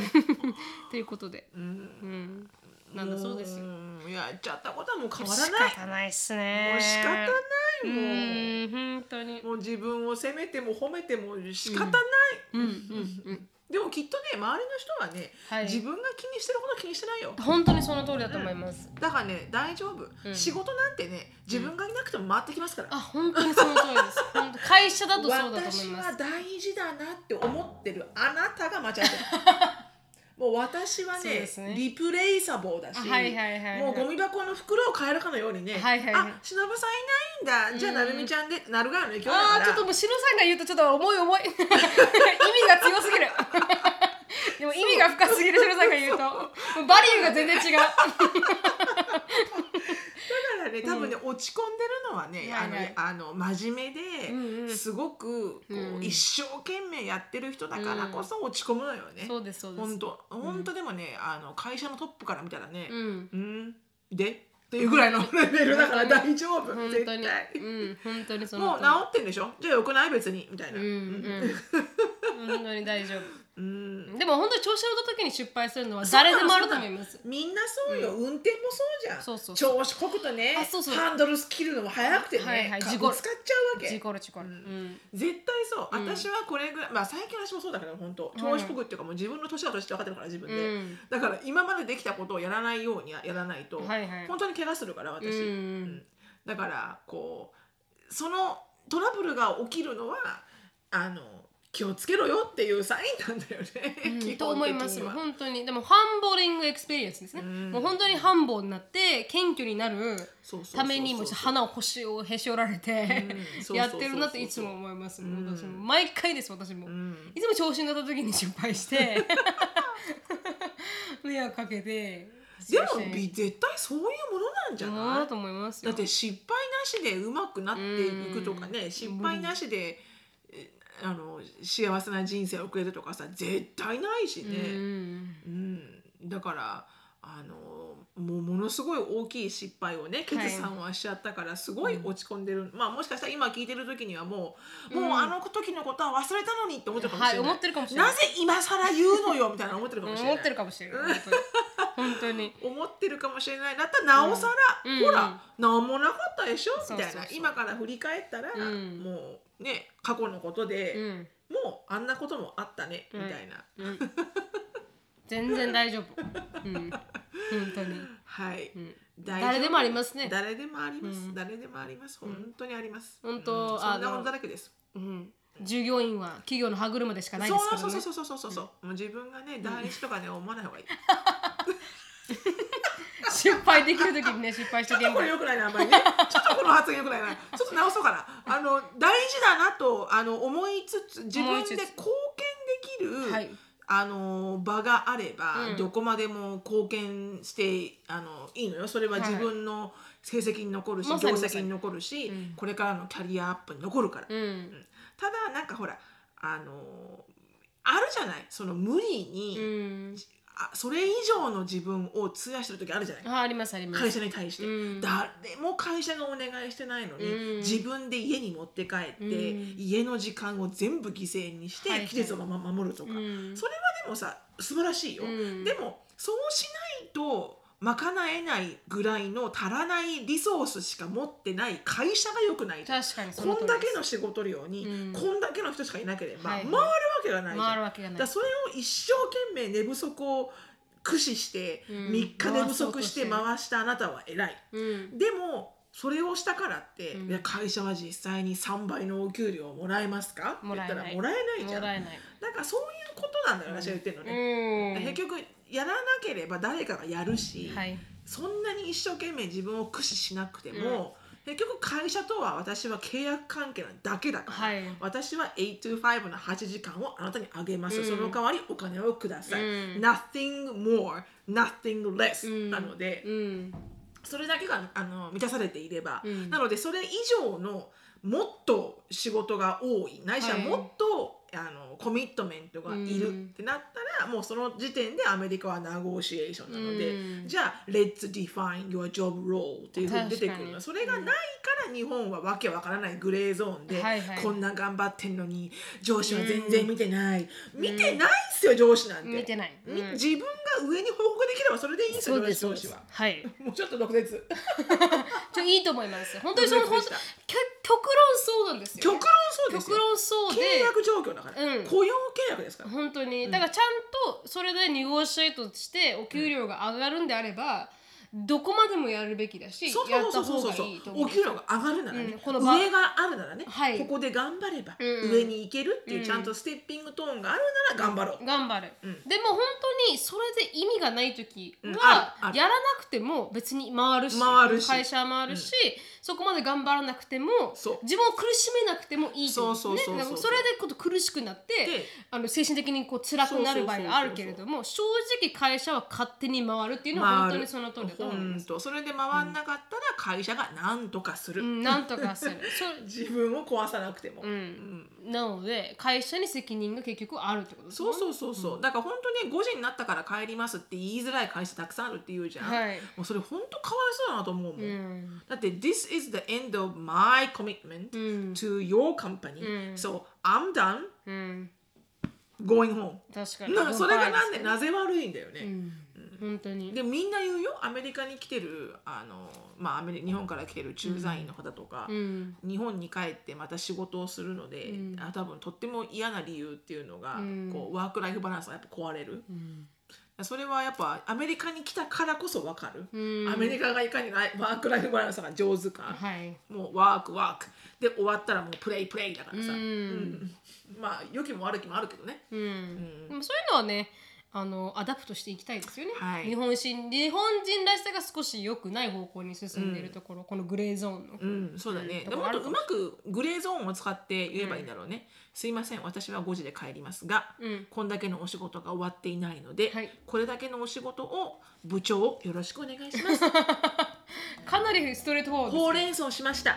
いうことで、うんうんなんだそうですよ。やっちゃったことはもう変わらない。仕方ないっすね。もう仕方ないもう。うん本当に。もう自分を責めても褒めても仕方ない。うんうんうんうん、でもきっとね周りの人はね、はい、自分が気にしてることは気にしてないよ。本当にその通りだと思います。うん、だからね大丈夫、うん。仕事なんてね自分がいなくても回ってきますから。うん、あ本当にその通りです。本当会社だとそうだと思います。私は大事だなって思ってるあなたが間違ってる。もう私は ね, ねリプレイサボーだし、はいはいはいはい、もうゴミ箱の袋を変えるかのようにね、はいはいはい、あ、しのぶさんいないんだ、じゃあなるみちゃんでなるがよの勢いだからあーちょっともうしのさんが言うとちょっと重い重い意味が強すぎるでも意味が深すぎるしのさんが言うとうバリューが全然違うだからね、多分ね、うん、落ち込んでるのはね、はいはい、あのあの真面目で、うんうん、すごくこう、うん、一生懸命やってる人だからこそ落ち込むのよね、うん、そうですそうです、本当本当でもね、うん、あの会社のトップから見たらね、うん、うん、でっていうぐらいのレベルだから大丈夫絶対、うん、本当にそのもう治ってんでしょ、じゃあよくない別にみたいな、うんうん、本当に大丈夫うん、でも本当に調子乗った時に失敗するのは誰でもあると思います。みんなそうよ、うん、運転もそうじゃん、そうそうそう調子こくとね、そうそうハンドル切るのも早くてね、はいはい、使っちゃうわけ、事故る事故る、うんうん、絶対そう、うん、私はこれぐらい、まあ最近の私もそうだけど本当調子こくっていうか、うん、もう自分の年は年って分かってるから自分で、うん、だから今までできたことをやらないようにやらないと、はいはい、本当に怪我するから私、うんうん、だからこうそのトラブルが起きるのはあの気をつけろよっていうサインなんだよね、うん、と思います本当に。でもハンボリングエクスペリエンスですね、うん、もう本当にハンボになって謙虚になるためにも花をほしをへし折られてやってるなっていつも思います、うん、私も毎回です私も、うん、いつも調子に乗った時に失敗して迷惑かけて、でも絶対そういうものなんじゃないと思いますよ。だって失敗なしでうまくなっていくとかね、うん、失敗なしで、うんあの幸せな人生を送れるとかさ絶対ないしね、うん、うん、だからあのもうものすごい大きい失敗をねケツさんはしちゃったからすごい落ち込んでる、はいうん、まあもしかしたら今聞いてる時にはもう、うん、もうあの時のことは忘れたのにって思ってるかもしれない、はい、思ってるかもしれない、なぜ今更言うのよみたいな思ってるかもしれない思ってるかもしれない本当に思ってるかもしれないだったらなおさら、うん、ほら、うんうん、何もなかったでしょみたいなそうそうそう今から振り返ったら、うん、もうね、過去のことで、うん、もうあんなこともあったね、うん、みたいな、うん、全然大丈夫、うん、本当に、はいうん、誰でもありますね誰でもあります、うん、誰でもあります本当にあります、うん、本当、うん、そんなことだらけです、うん、従業員は企業の歯車でしかないですからねそうそうそうそうそうそう、うん、もう自分がね代理士とかね思わない方がいい失敗できるときにね失敗してちょっとこれ良くないなあんまりねちょっとこの発言良くないなちょっと直そうかなあの大事だなとあの思いつつ自分で貢献できる、はい、あの場があれば、うん、どこまでも貢献してあのいいのよそれは自分の成績に残るし、はい、業績に残るし、うん、これからのキャリアアップに残るから、うんうん、ただなんかほらあのあるじゃないその無理に、うんあそれ以上の自分を費やしてる時あるじゃないあありますあります会社に対して、うん、誰も会社がお願いしてないのに、うん、自分で家に持って帰って、うん、家の時間を全部犠牲にして、はいはい、季節を守るとか、うん、それはでもさ素晴らしいよ、うん、でもそうしないと賄えないぐらいの足らないリソースしか持ってない会社が良くないじゃん確かにその通りですこんだけの仕事量に、うん、こんだけの人しかいなければ、はいはい、回るわけがないじゃん回るわけがないだそれを一生懸命寝不足を駆使して、うん、みっか寝不足して回したあなたは偉い、うん、でもそれをしたからって、うん、いや会社は実際にさんばいのお給料をもらえますかって言ったらもらえないじゃんもらえないだからそういうことなんだよ、うん、私が言ってるのね、うん、結局やらなければ誰かがやるし、はい、そんなに一生懸命自分を駆使しなくても、うん、結局会社とは私は契約関係だけだから、はい、私ははち to ごのはちじかんをあなたにあげます、うん、その代わりお金をください、うん、nothing more nothing less、うん、なので、うん、それだけがあの満たされていれば、うん、なのでそれ以上のもっと仕事が多いないしはもっとあのコミットメントがいるってなったら、うん、もうその時点でアメリカはネゴシエーションなので、うん、じゃあ Let's define your job role っていうふうに出てくるのそれがないから日本はわけわからないグレーゾーンで、うんはいはい、こんな頑張ってんのに上司は全然見てない、うん、見てないっすよ上司なんて見てない、うん、自分が上に報告できればそれでいいんですよ上司は、はい、もうちょっと毒舌ちょいいと思います本当にその本当極論そうなんですよ、ね、極論そうですよ極論そうで契約状況だから、うん、雇用契約ですから本当にだからちゃんとそれでネゴシエートしてお給料が上がるんであれば、うんどこまでもやるべきだし、やった方がいいと思う。お給料が上がるならね、うん、上があるならね、はい、ここで頑張れば上に行けるっていう、うん、ちゃんとステッピングトーンがあるなら頑張ろう、うん、頑張る、うん、でも本当にそれで意味がない時は、うん、やらなくても別に回るし、回るし会社回るし、うん、そこまで頑張らなくても自分を苦しめなくてもいいと思う、ね、そうそうそうそう、なんかそれでこう苦しくなってあの精神的にこう辛くなる場合があるけれども、正直会社は勝手に回るっていうのは本当にその通りだと思います。それで回んなかったら会社が何とかする、うん、何とかする自分を壊さなくても、うんうん、なので会社に責任が結局あるってことですね。そうそうそうそう、うん、だから本当にごじになったから帰りますって言いづらい会社たくさんあるっていうじゃん、はい、もうそれ本当かわいそうだなと思うもん、うん、だって This is the end of my commitment、うん、to your company、うん、so I'm done、うんGoing home。 確かにな、それがなんでなぜ悪いんだよね、うんうん、本当に。でみんな言うよ、アメリカに来てるあの、まあ、アメリ日本から来てる駐在員の方とか、うん、日本に帰ってまた仕事をするので、うん、あ多分とっても嫌な理由っていうのが、うん、こうワークライフバランスがやっぱ壊れる、うん、それはやっぱアメリカに来たからこそ分かる、うん、アメリカがいかにワークライフバランスが上手か、はい、もうワークワークで終わったらもうプレイプレイだからさ、うんうんまあ良きも悪きもあるけどね、うんうん、でもそういうのはねあのアダプトしていきたいですよね、はい、日本人日本人らしさが少し良くない方向に進んでいるところ、うん、このグレーゾーンの、うん、そうだね、うん、でもっとうまくグレーゾーンを使って言えばいいんだろうね、うん、すいません私はごじで帰りますが、うん、こんだけのお仕事が終わっていないので、はい、これだけのお仕事を部長よろしくお願いしますかなりストレートフォードですね。ほうれん草しました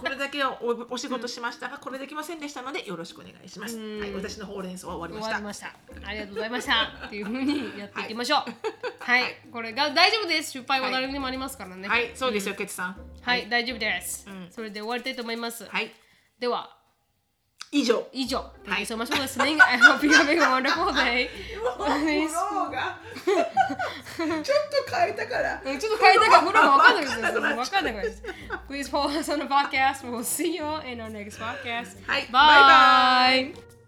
これだけは お, お仕事しましたが、うん、これできませんでしたのでよろしくお願いします、はい、私のほうれん草は終わりました終わりましたありがとうございましたっていう風にやっていきましょうはい、はい、これが大丈夫です。失敗は誰にもありますからね。はい、はい、そうですよ、うん、ケツさんはい、はい、大丈夫です、うん、それで終わりたいと思います、はい、では以上以上 Thank you so much for listening. I hope you're having a wonderful day. もうフローがちょっと変えたからちょっと変えたからフローが分かんないです分かんないです。Please follow us on the podcast. We'll see you in our next podcast. はい、バイバイ。